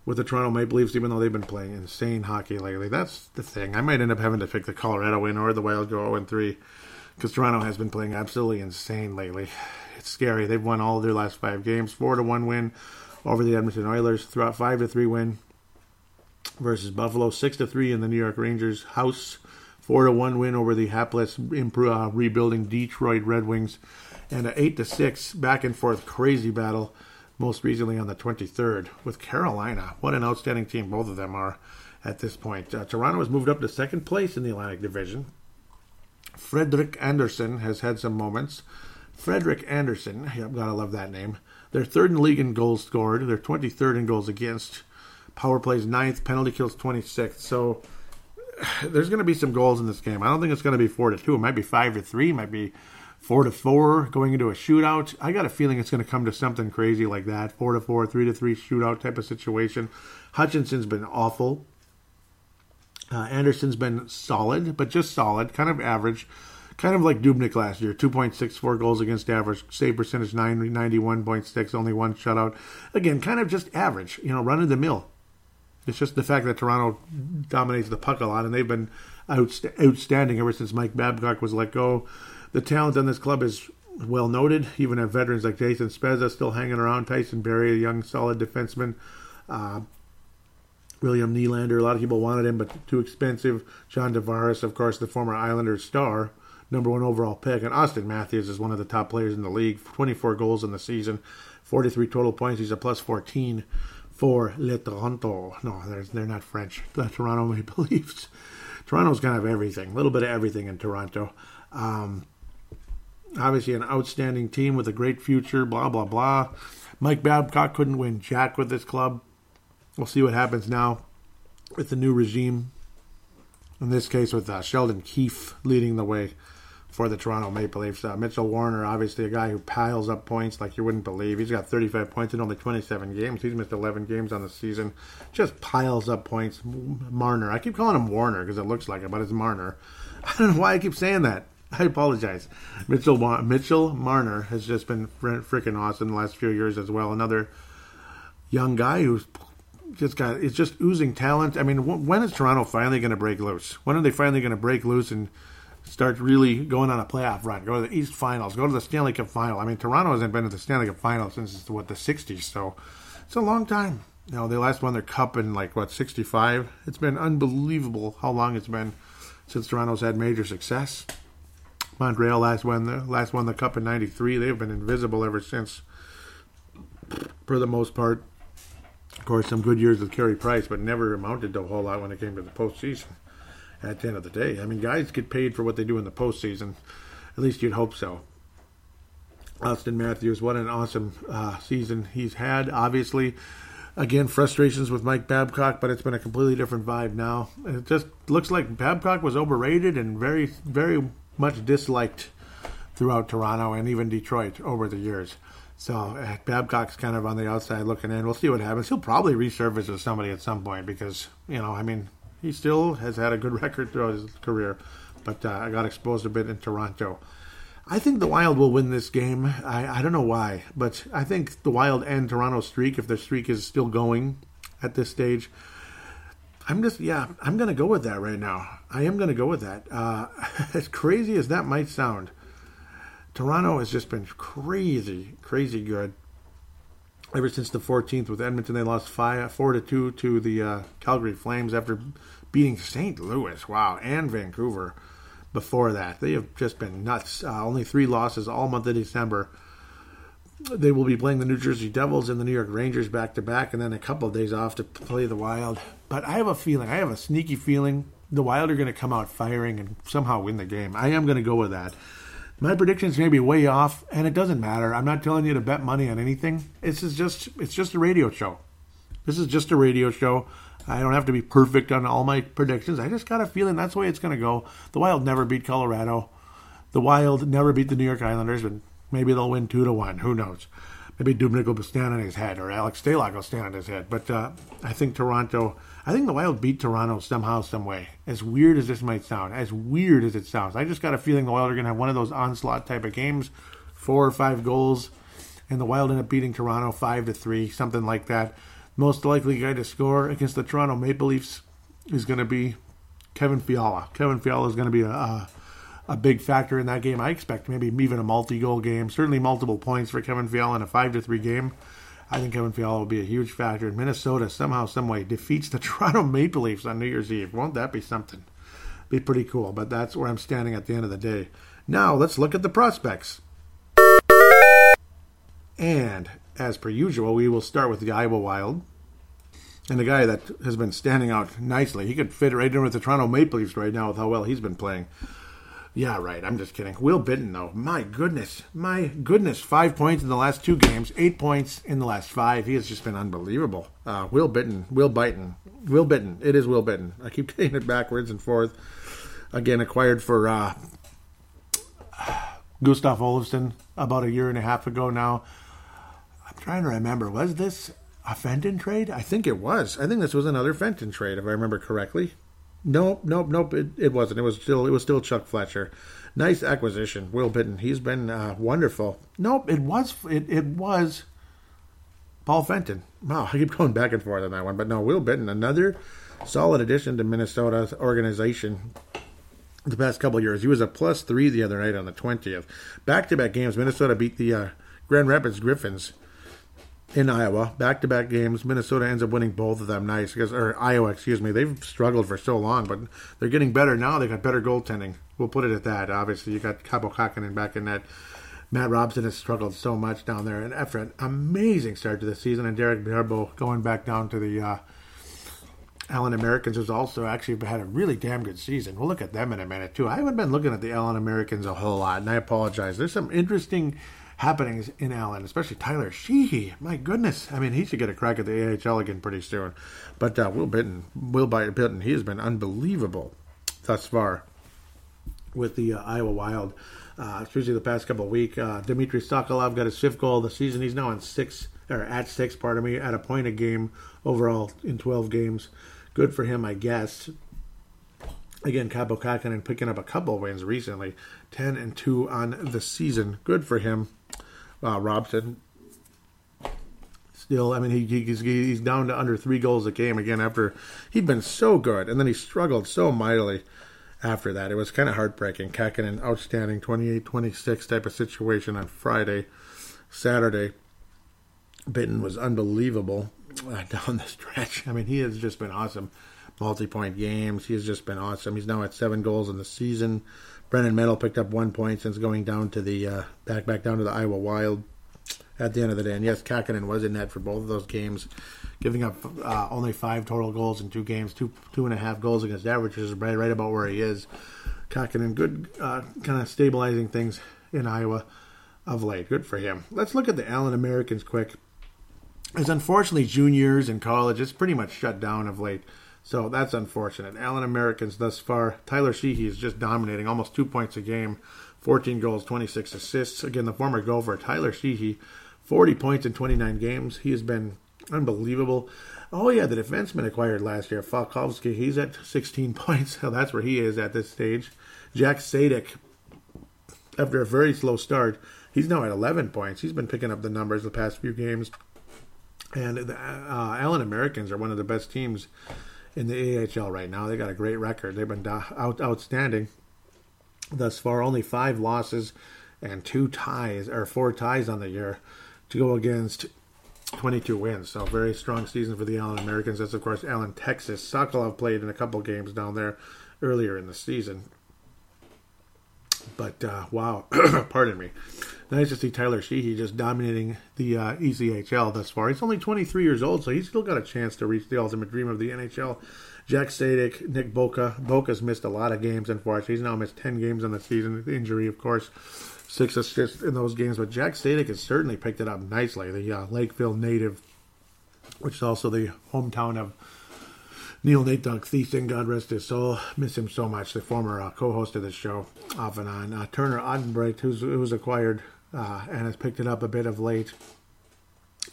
with the Toronto Maple Leafs, even though they've been playing insane hockey lately. That's the thing. I might end up having to pick the Colorado win or the Wild go 0-3, because Toronto has been playing absolutely insane lately. It's scary. They've won all of their last five games. 4-1 win over the Edmonton Oilers. 5-3 win versus Buffalo. 6-3 in the New York Rangers' house. 4-1 win over the hapless, rebuilding Detroit Red Wings. And an 8-6 back-and-forth crazy battle, most recently on the 23rd with Carolina. What an outstanding team both of them are at this point. Toronto has moved up to second place in the Atlantic Division. Frederik Andersen has had some moments. Frederik Andersen, I've got to love that name. They're third in league in goals scored. They're 23rd in goals against. Power plays 9th. Penalty kills 26th. So there's going to be some goals in this game. I don't think it's going to be 4-2. It might be 5-3. It might be 4-4 going into a shootout. I got a feeling it's going to come to something crazy like that. 4-4, 3-3 shootout type of situation. Hutchinson's been awful. Anderson's been solid, but just solid, kind of average. Kind of like Dubnyk last year. 2.64 goals against average. Save percentage 91.6, only one shutout. Again, kind of just average, you know, run of the mill. It's just the fact that Toronto dominates the puck a lot, and they've been outstanding ever since Mike Babcock was let go. The talent in this club is well noted. Even have veterans like Jason Spezza still hanging around, Tyson Barrie, a young solid defenseman, William Nylander. A lot of people wanted him, but too expensive. John Tavares, of course, the former Islanders star, number one overall pick. And Austin Matthews is one of the top players in the league. 24 goals in the season, 43 total points. He's a plus 14 for Le Toronto. No, they're not French. The Toronto Maple Leafs. Toronto's kind of everything. A little bit of everything in Toronto. Obviously an outstanding team with a great future, blah, blah, blah. Mike Babcock couldn't win jack with this club. We'll see what happens now with the new regime. In this case with Sheldon Keefe leading the way for the Toronto Maple Leafs. Mitchell Warner, obviously a guy who piles up points like you wouldn't believe. He's got 35 points in only 27 games. He's missed 11 games on the season. Just piles up points. Marner. I keep calling him Warner because it looks like it, but it's Marner. I don't know why I keep saying that. I apologize. Mitchell Marner has just been freaking awesome the last few years as well. Another young guy who's just oozing talent. I mean, when is Toronto finally going to break loose? When are they finally going to break loose and start really going on a playoff run? Go to the East Finals. Go to the Stanley Cup Final. I mean, Toronto hasn't been to the Stanley Cup Final since, the 60s. So it's a long time. You know, they last won their cup in, 65? It's been unbelievable how long it's been since Toronto's had major success. Montreal last won the cup in 93. They've been invisible ever since, for the most part. Of course, some good years with Carey Price, but never amounted to a whole lot when it came to the postseason at the end of the day. I mean, guys get paid for what they do in the postseason. At least you'd hope so. Austin Matthews, what an awesome season he's had, obviously. Again, frustrations with Mike Babcock, but it's been a completely different vibe now. It just looks like Babcock was overrated and very, very much disliked throughout Toronto and even Detroit over the years. So Babcock's kind of on the outside looking in. We'll see what happens. He'll probably resurface with somebody at some point because, he still has had a good record throughout his career, but I got exposed a bit in Toronto. I think the Wild will win this game. I don't know why, but I think the Wild and Toronto streak, if their streak is still going at this stage, I'm going to go with that right now. I am going to go with that. As crazy as that might sound, Toronto has just been crazy, crazy good. Ever since the 14th with Edmonton, they lost 4-2 to the Calgary Flames after beating St. Louis. Wow, and Vancouver before that. They have just been nuts. Only 3 losses all month of December. They will be playing the New Jersey Devils and the New York Rangers back-to-back, and then a couple of days off to play the Wild. But I have a sneaky feeling the Wild are going to come out firing and somehow win the game. I am going to go with that. My predictions may be way off, and it doesn't matter. I'm not telling you to bet money on anything. It's just a radio show. This is just a radio show. I don't have to be perfect on all my predictions. I just got a feeling that's the way it's going to go. The Wild never beat Colorado. The Wild never beat the New York Islanders, but maybe they'll win 2-1. Who knows? Maybe Dubnyk will stand on his head, or Alex Stalock will stand on his head. But I think the Wild beat Toronto somehow, some way. As weird as this might sound, as weird as it sounds, I just got a feeling the Wild are going to have one of those onslaught type of games, 4 or 5 goals, and the Wild end up beating Toronto 5-3, something like that. Most likely guy to score against the Toronto Maple Leafs is going to be Kevin Fiala. Kevin Fiala is going to be a big factor in that game. I expect maybe even a multi-goal game, certainly multiple points for Kevin Fiala in a 5-3 game. I think Kevin Fiala will be a huge factor. And Minnesota somehow, someway defeats the Toronto Maple Leafs on New Year's Eve. Won't that be something? Be pretty cool, but that's where I'm standing at the end of the day. Now, let's look at the prospects. And, as per usual, we will start with the Iowa Wild. And the guy that has been standing out nicely. He could fit right in with the Toronto Maple Leafs right now with how well he's been playing. Yeah, right. I'm just kidding. Will Bitton, though. My goodness. 5 points in the last 2 games. 8 points in the last 5. He has just been unbelievable. Will Bitton. It is Will Bitton. I keep getting it backwards and forth. Again, acquired for Gustav Olofsson about a year and a half ago now. I'm trying to remember. Was this a Fenton trade? I think it was. I think this was another Fenton trade, if I remember correctly. Nope. It wasn't. It was still Chuck Fletcher. Nice acquisition, Will Bitton. He's been wonderful. Nope, it was Paul Fenton. Wow, I keep going back and forth on that one, but no, Will Bitton, another solid addition to Minnesota's organization. the past couple of years. He was a +3 the other night on the 20th. Back-to-back games, Minnesota beat the Grand Rapids Griffins in Iowa. Back-to-back games, Minnesota ends up winning both of them. Nice, because, or Iowa, excuse me. They've struggled for so long, but they're getting better now. They got better goaltending. We'll put it at that. Obviously, you got Kaapo Kähkönen back in net. Matt Robson has struggled so much down there, and after an amazing start to the season, and Derek Barbeau going back down to the Allen Americans, who's also actually had a really damn good season. We'll look at them in a minute, too. I haven't been looking at the Allen Americans a whole lot, and I apologize. There's some interesting happenings in Allen, especially Tyler Sheehy. My goodness. I mean, he should get a crack at the AHL again pretty soon. But Will Byton, he has been unbelievable thus far with the Iowa Wild, especially the past couple of weeks. Dmitry Sokolov got his 5th goal of the season. He's now at a point a game overall in 12 games. Good for him, I guess. Again, Kaapo Kähkönen picking up a couple wins recently. 10-2 on the season. Good for him. Robson, still, I mean, he's down to under 3 goals a game again after he'd been so good. And then he struggled so mightily after that. It was kind of heartbreaking. Kähkönen, outstanding 28-26 type of situation on Friday. Saturday, Byton was unbelievable down the stretch. I mean, he has just been awesome. Multi-point games. He has just been awesome. He's now at 7 goals in the season. Brendan Medal picked up 1 point since going down to the back down to the Iowa Wild at the end of the day. And yes, Kähkönen was in net for both of those games, giving up only 5 total goals in 2 games, 2.5 goals against average, which is right about where he is. Kähkönen, good kind of stabilizing things in Iowa of late. Good for him. Let's look at the Allen Americans quick. As unfortunately juniors in college, it's pretty much shut down of late. So that's unfortunate. Allen Americans thus far, Tyler Sheehy is just dominating, almost 2 points a game, 14 goals, 26 assists. Again, the former Gopher, Tyler Sheehy, 40 points in 29 games. He has been unbelievable. Oh, yeah, the defenseman acquired last year, Falkowski, he's at 16 points. So that's where he is at this stage. Jack Sadik, after a very slow start, he's now at 11 points. He's been picking up the numbers the past few games. And the Allen Americans are one of the best teams in the AHL right now. They got a great record. They've been outstanding thus far. Only 5 losses and 2 ties, or 4 ties on the year to go against 22 wins. So very strong season for the Allen Americans. That's, of course, Allen, Texas. Sokolov played in a couple games down there earlier in the season. But, wow, pardon me. Nice to see Tyler Sheehy just dominating the ECHL thus far. He's only 23 years old, so he's still got a chance to reach the ultimate dream of the NHL. Jack Sadik, Nick Boca. Boca's missed a lot of games, unfortunately. He's now missed 10 games on the season with injury, of course. 6 assists in those games. But Jack Sadik has certainly picked it up nicely. The Lakeville native, which is also the hometown of Neil Nathunk Thiessen, God rest his soul. Miss him so much. The former co-host of this show, off and on. Turner Odenbreit, who's acquired and has picked it up a bit of late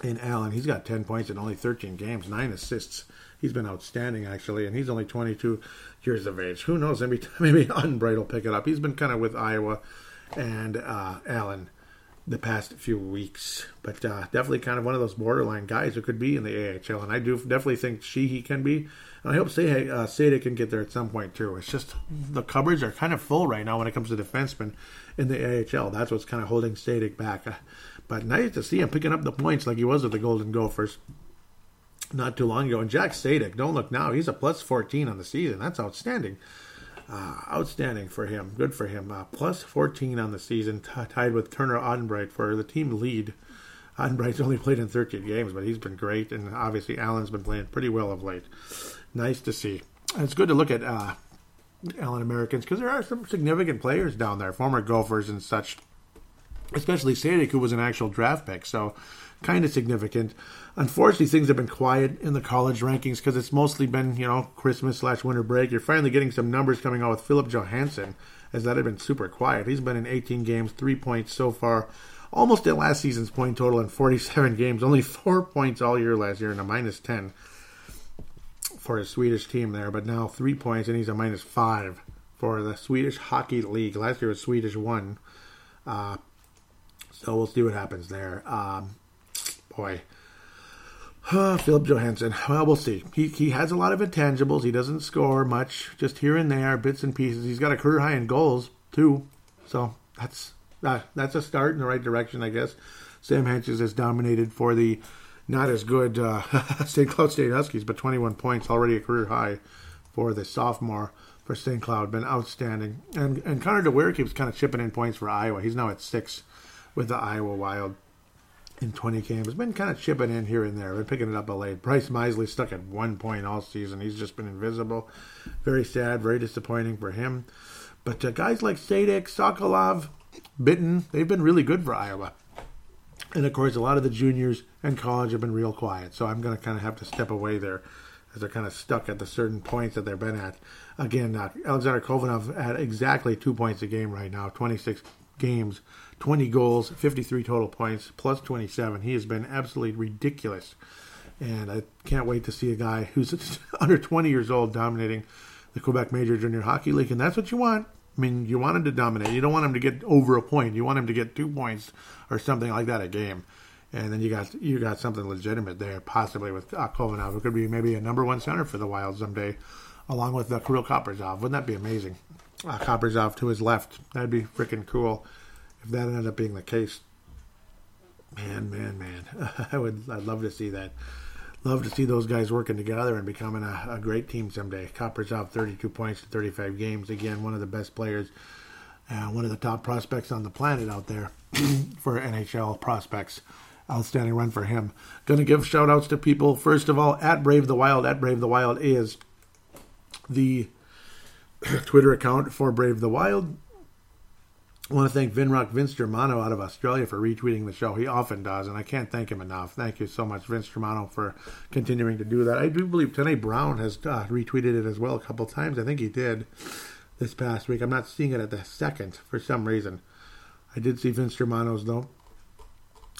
in Allen. He's got 10 points in only 13 games, 9 assists. He's been outstanding, actually, and he's only 22 years of age. Who knows? Maybe Odenbreit will pick it up. He's been kind of with Iowa and Allen the past few weeks, but definitely kind of one of those borderline guys who could be in the AHL, and I do definitely think Sheehy can be, and I hope Seda can get there at some point too. It's just the cupboards are kind of full right now when it comes to defensemen in the AHL. That's what's kind of holding Seda back, but nice to see him picking up the points like he was with the Golden Gophers not too long ago. And Jack Sadik, don't look now, he's a +14 on the season. That's outstanding. Outstanding for him. Good for him. +14 on the season, tied with Turner Odenbreit for the team lead. Odenbreit's only played in 13 games, but he's been great, and obviously Allen's been playing pretty well of late. Nice to see. And it's good to look at Allen Americans, because there are some significant players down there, former Gophers and such, especially Sadik, who was an actual draft pick, so kind of significant. Unfortunately, things have been quiet in the college rankings because it's mostly been, Christmas /winter break. You're finally getting some numbers coming out with Filip Johansson, as that had been super quiet. He's been in 18 games, 3 points so far, almost at last season's point total in 47 games, only 4 points all year last year, and a -10 for his Swedish team there, but now 3 points, and he's a -5 for the Swedish Hockey League. Last year was Swedish 1, so we'll see what happens there. Boy, Filip Johansson, well, we'll see. He has a lot of intangibles. He doesn't score much, just here and there, bits and pieces. He's got a career high in goals, too. So that's a start in the right direction, I guess. Sam Hedges has dominated for the not-as-good St. Cloud State Huskies, but 21 points, already a career high for the sophomore for St. Cloud. Been outstanding. And Connor DeWeer keeps kind of chipping in points for Iowa. He's now at 6 with the Iowa Wild in 20 games. Has been kind of chipping in here and there. Been picking it up a late. Bryce Misley stuck at 1 point all season. He's just been invisible. Very sad, very disappointing for him. But guys like Sadek, Sokolov, Bitten, they've been really good for Iowa. And, of course, a lot of the juniors and college have been real quiet. So I'm going to kind of have to step away there as they're kind of stuck at the certain points that they've been at. Again, Alexander Kovanov at exactly 2 points a game right now, 26 games, 20 goals, 53 total points, plus 27. He has been absolutely ridiculous. And I can't wait to see a guy who's under 20 years old dominating the Quebec Major Junior Hockey League. And that's what you want. I mean, you want him to dominate. You don't want him to get over a point. You want him to get 2 points or something like that a game. And then you got something legitimate there, possibly with Kovanov, who could be maybe a number one center for the Wild someday, along with Kirill Kaprizov. Wouldn't that be amazing? Kaprizov to his left. That'd be freaking cool if that ended up being the case. Man. I'd love to see that. Love to see those guys working together and becoming a great team someday. Kaprizov, 32 points in 35 games. Again, one of the best players, one of the top prospects on the planet out there for NHL prospects. Outstanding run for him. Going to give shout-outs to people. First of all, at Brave the Wild. At Brave the Wild is the Twitter account for Brave the Wild. I want to thank Vince Germano out of Australia for retweeting the show. He often does, and I can't thank him enough. Thank you so much, Vince Germano, for continuing to do that. I do believe Tanae Brown has retweeted it as well a couple times. I think he did this past week. I'm not seeing it at the second for some reason. I did see Vince Germano's, though.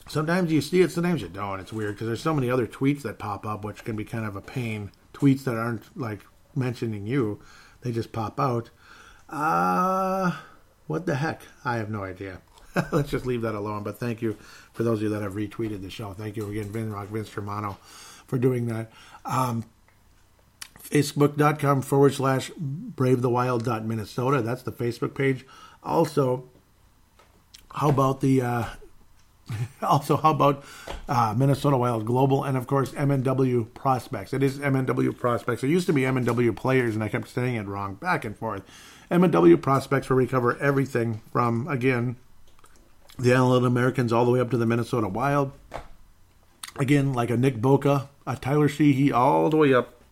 Sometimes you see it, sometimes you don't. It's weird because there's so many other tweets that pop up, which can be kind of a pain. Tweets that aren't, like, mentioning you. They just pop out. What the heck? I have no idea. Let's just leave that alone. But thank you for those of you that have retweeted the show. Thank you again, Vince Germano, for doing that. Facebook.com/bravethewild.minnesota. That's the Facebook page. Also, how about the... Minnesota Wild Global and, of course, MNW Prospects. It is MNW Prospects. It used to be MNW Players, and I kept saying it wrong, back and forth. MNW Prospects, where we cover everything from, again, the All Americans all the way up to the Minnesota Wild. Again, like a Nick Boca, a Tyler Sheehy, all the way up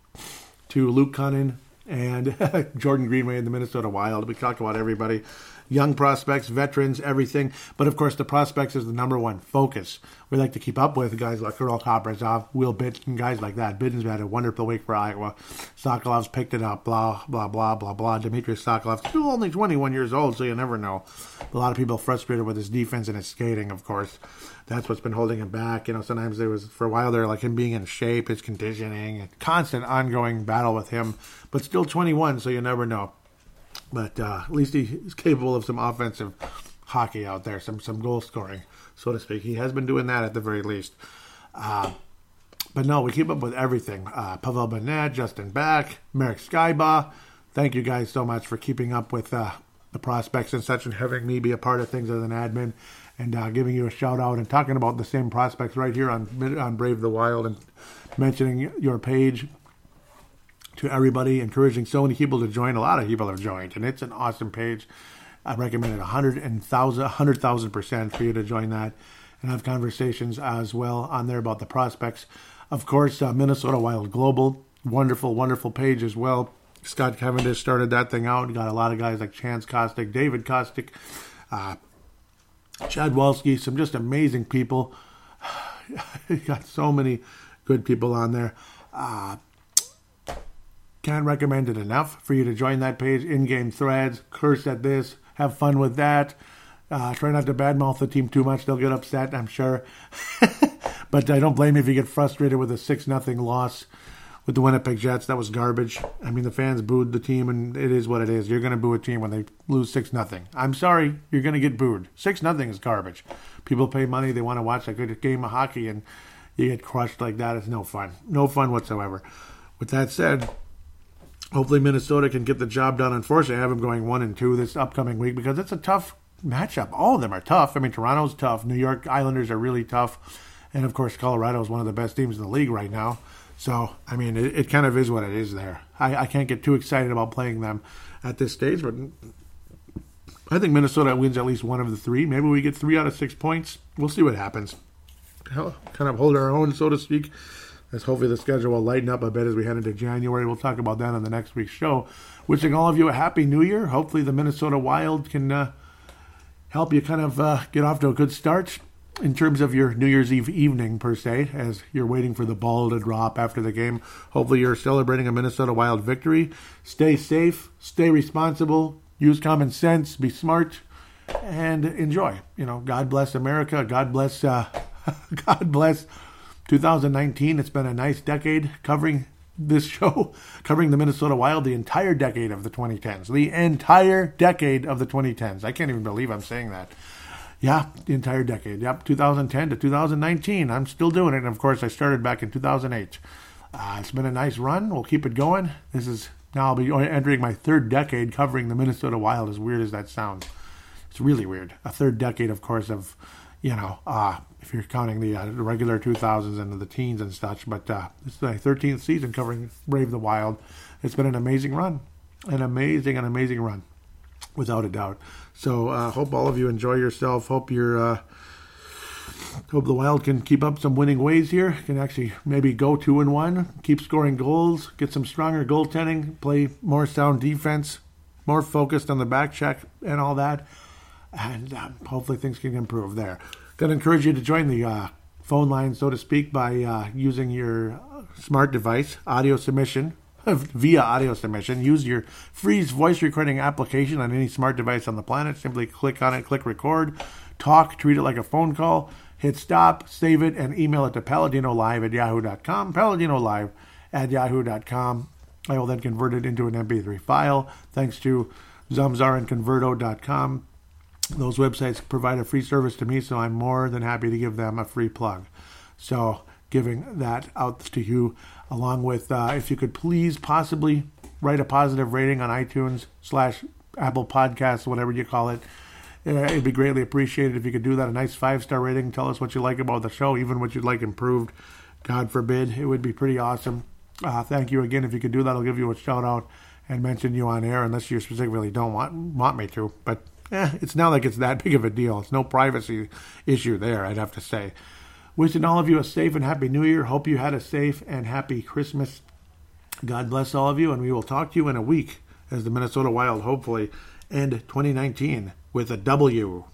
to Luke Kunin and Jordan Greenway in the Minnesota Wild. We talk about everybody. Young prospects, veterans, everything. But, of course, the prospects is the number one focus. We like to keep up with guys like Kirill Kaprizov, Will Bitton, guys like that. Bitton's had a wonderful week for Iowa. Sokolov's picked it up, blah, blah, blah, blah, blah. Dmitry Sokolov, still only 21 years old, so you never know. A lot of people frustrated with his defense and his skating, of course. That's what's been holding him back. You know, sometimes there was, for a while there, like him being in shape, his conditioning, a constant ongoing battle with him. But still 21, so you never know. But at least he's capable of some offensive hockey out there, some goal scoring, so to speak. He has been doing that at the very least. But no, we keep up with everything. Pavel Bennett, Justin Back, Marek Skaiba. Thank you guys so much for keeping up with the prospects and such and having me be a part of things as an admin and giving you a shout-out and talking about the same prospects right here on Brave the Wild and mentioning your page to everybody, encouraging so many people to join. A lot of people have joined, and it's an awesome page. I recommend it 100,000% for you to join that and have conversations as well on there about the prospects. Of course, Minnesota Wild Global, wonderful, wonderful page as well. Scott Cavendish started that thing out. Got a lot of guys like Chance Kostick, David Kostick, Chad Walsky, some just amazing people. Got so many good people on there. Can't recommend it enough for you to join that page. In-game threads, curse at this, have fun with that. Try not to badmouth the team too much. They'll get upset, I'm sure. But I don't blame you if you get frustrated with a 6-0 loss with the Winnipeg Jets. That was garbage. I mean, the fans booed the team, and it is what it is. You're going to boo a team when they lose 6-0. I'm sorry, you're going to get booed. 6-0 is garbage. People pay money. They want to watch a good game of hockey, and you get crushed like that, it's no fun. No fun whatsoever. With that said, hopefully Minnesota can get the job done. Unfortunately, I have them going 1-2 this upcoming week because it's a tough matchup. All of them are tough. I mean, Toronto's tough. New York Islanders are really tough. And, of course, Colorado is one of the best teams in the league right now. So, I mean, it kind of is what it is there. I can't get too excited about playing them at this stage, but I think Minnesota wins at least one of the three. Maybe we get 3 out of 6 points. We'll see what happens. Kind of hold our own, so to speak, as hopefully the schedule will lighten up a bit as we head into January. We'll talk about that on the next week's show. Wishing all of you a happy new year. Hopefully the Minnesota Wild can help you kind of get off to a good start in terms of your New Year's Eve evening, per se, as you're waiting for the ball to drop after the game. Hopefully you're celebrating a Minnesota Wild victory. Stay safe. Stay responsible. Use common sense. Be smart. And enjoy. You know, God bless America. God bless 2019. It's been a nice decade covering this show, covering the Minnesota Wild the entire decade of the 2010s. The entire decade of the 2010s. I can't even believe I'm saying that. Yeah, the entire decade. Yep, 2010 to 2019. I'm still doing it. And, of course, I started back in 2008. It's been a nice run. We'll keep it going. This is now I'll be entering my 3rd decade covering the Minnesota Wild, as weird as that sounds. It's really weird. A 3rd decade, of course, of, you know, if you're counting the regular 2000s and the teens and such. But this is my 13th season covering Brave the Wild. It's been an amazing run. An amazing run, without a doubt. So hope all of you enjoy yourself. Hope the Wild can keep up some winning ways here. Can actually maybe go 2-1, keep scoring goals, get some stronger goaltending, play more sound defense, more focused on the back check and all that. And hopefully things can improve there. Going to encourage you to join the phone line, so to speak, by using your smart device, audio submission, via audio submission. Use your free voice recording application on any smart device on the planet. Simply click on it, click record, talk, treat it like a phone call, hit stop, save it, and email it to paladinolive@yahoo.com, paladinolive@yahoo.com. I will then convert it into an MP3 file, thanks to Zumzar and Converto.com. Those websites provide a free service to me, so I'm more than happy to give them a free plug. So giving that out to you, along with if you could please possibly write a positive rating on iTunes / Apple Podcasts, whatever you call it. It'd be greatly appreciated if you could do that. A nice 5-star rating. Tell us what you like about the show, even what you'd like improved. God forbid. It would be pretty awesome. Thank you again. If you could do that, I'll give you a shout-out and mention you on air, unless you specifically don't want me to. But it's not like it's that big of a deal. It's no privacy issue there, I'd have to say. Wishing all of you a safe and happy new year. Hope you had a safe and happy Christmas. God bless all of you, and we will talk to you in a week as the Minnesota Wild hopefully end 2019 with a W.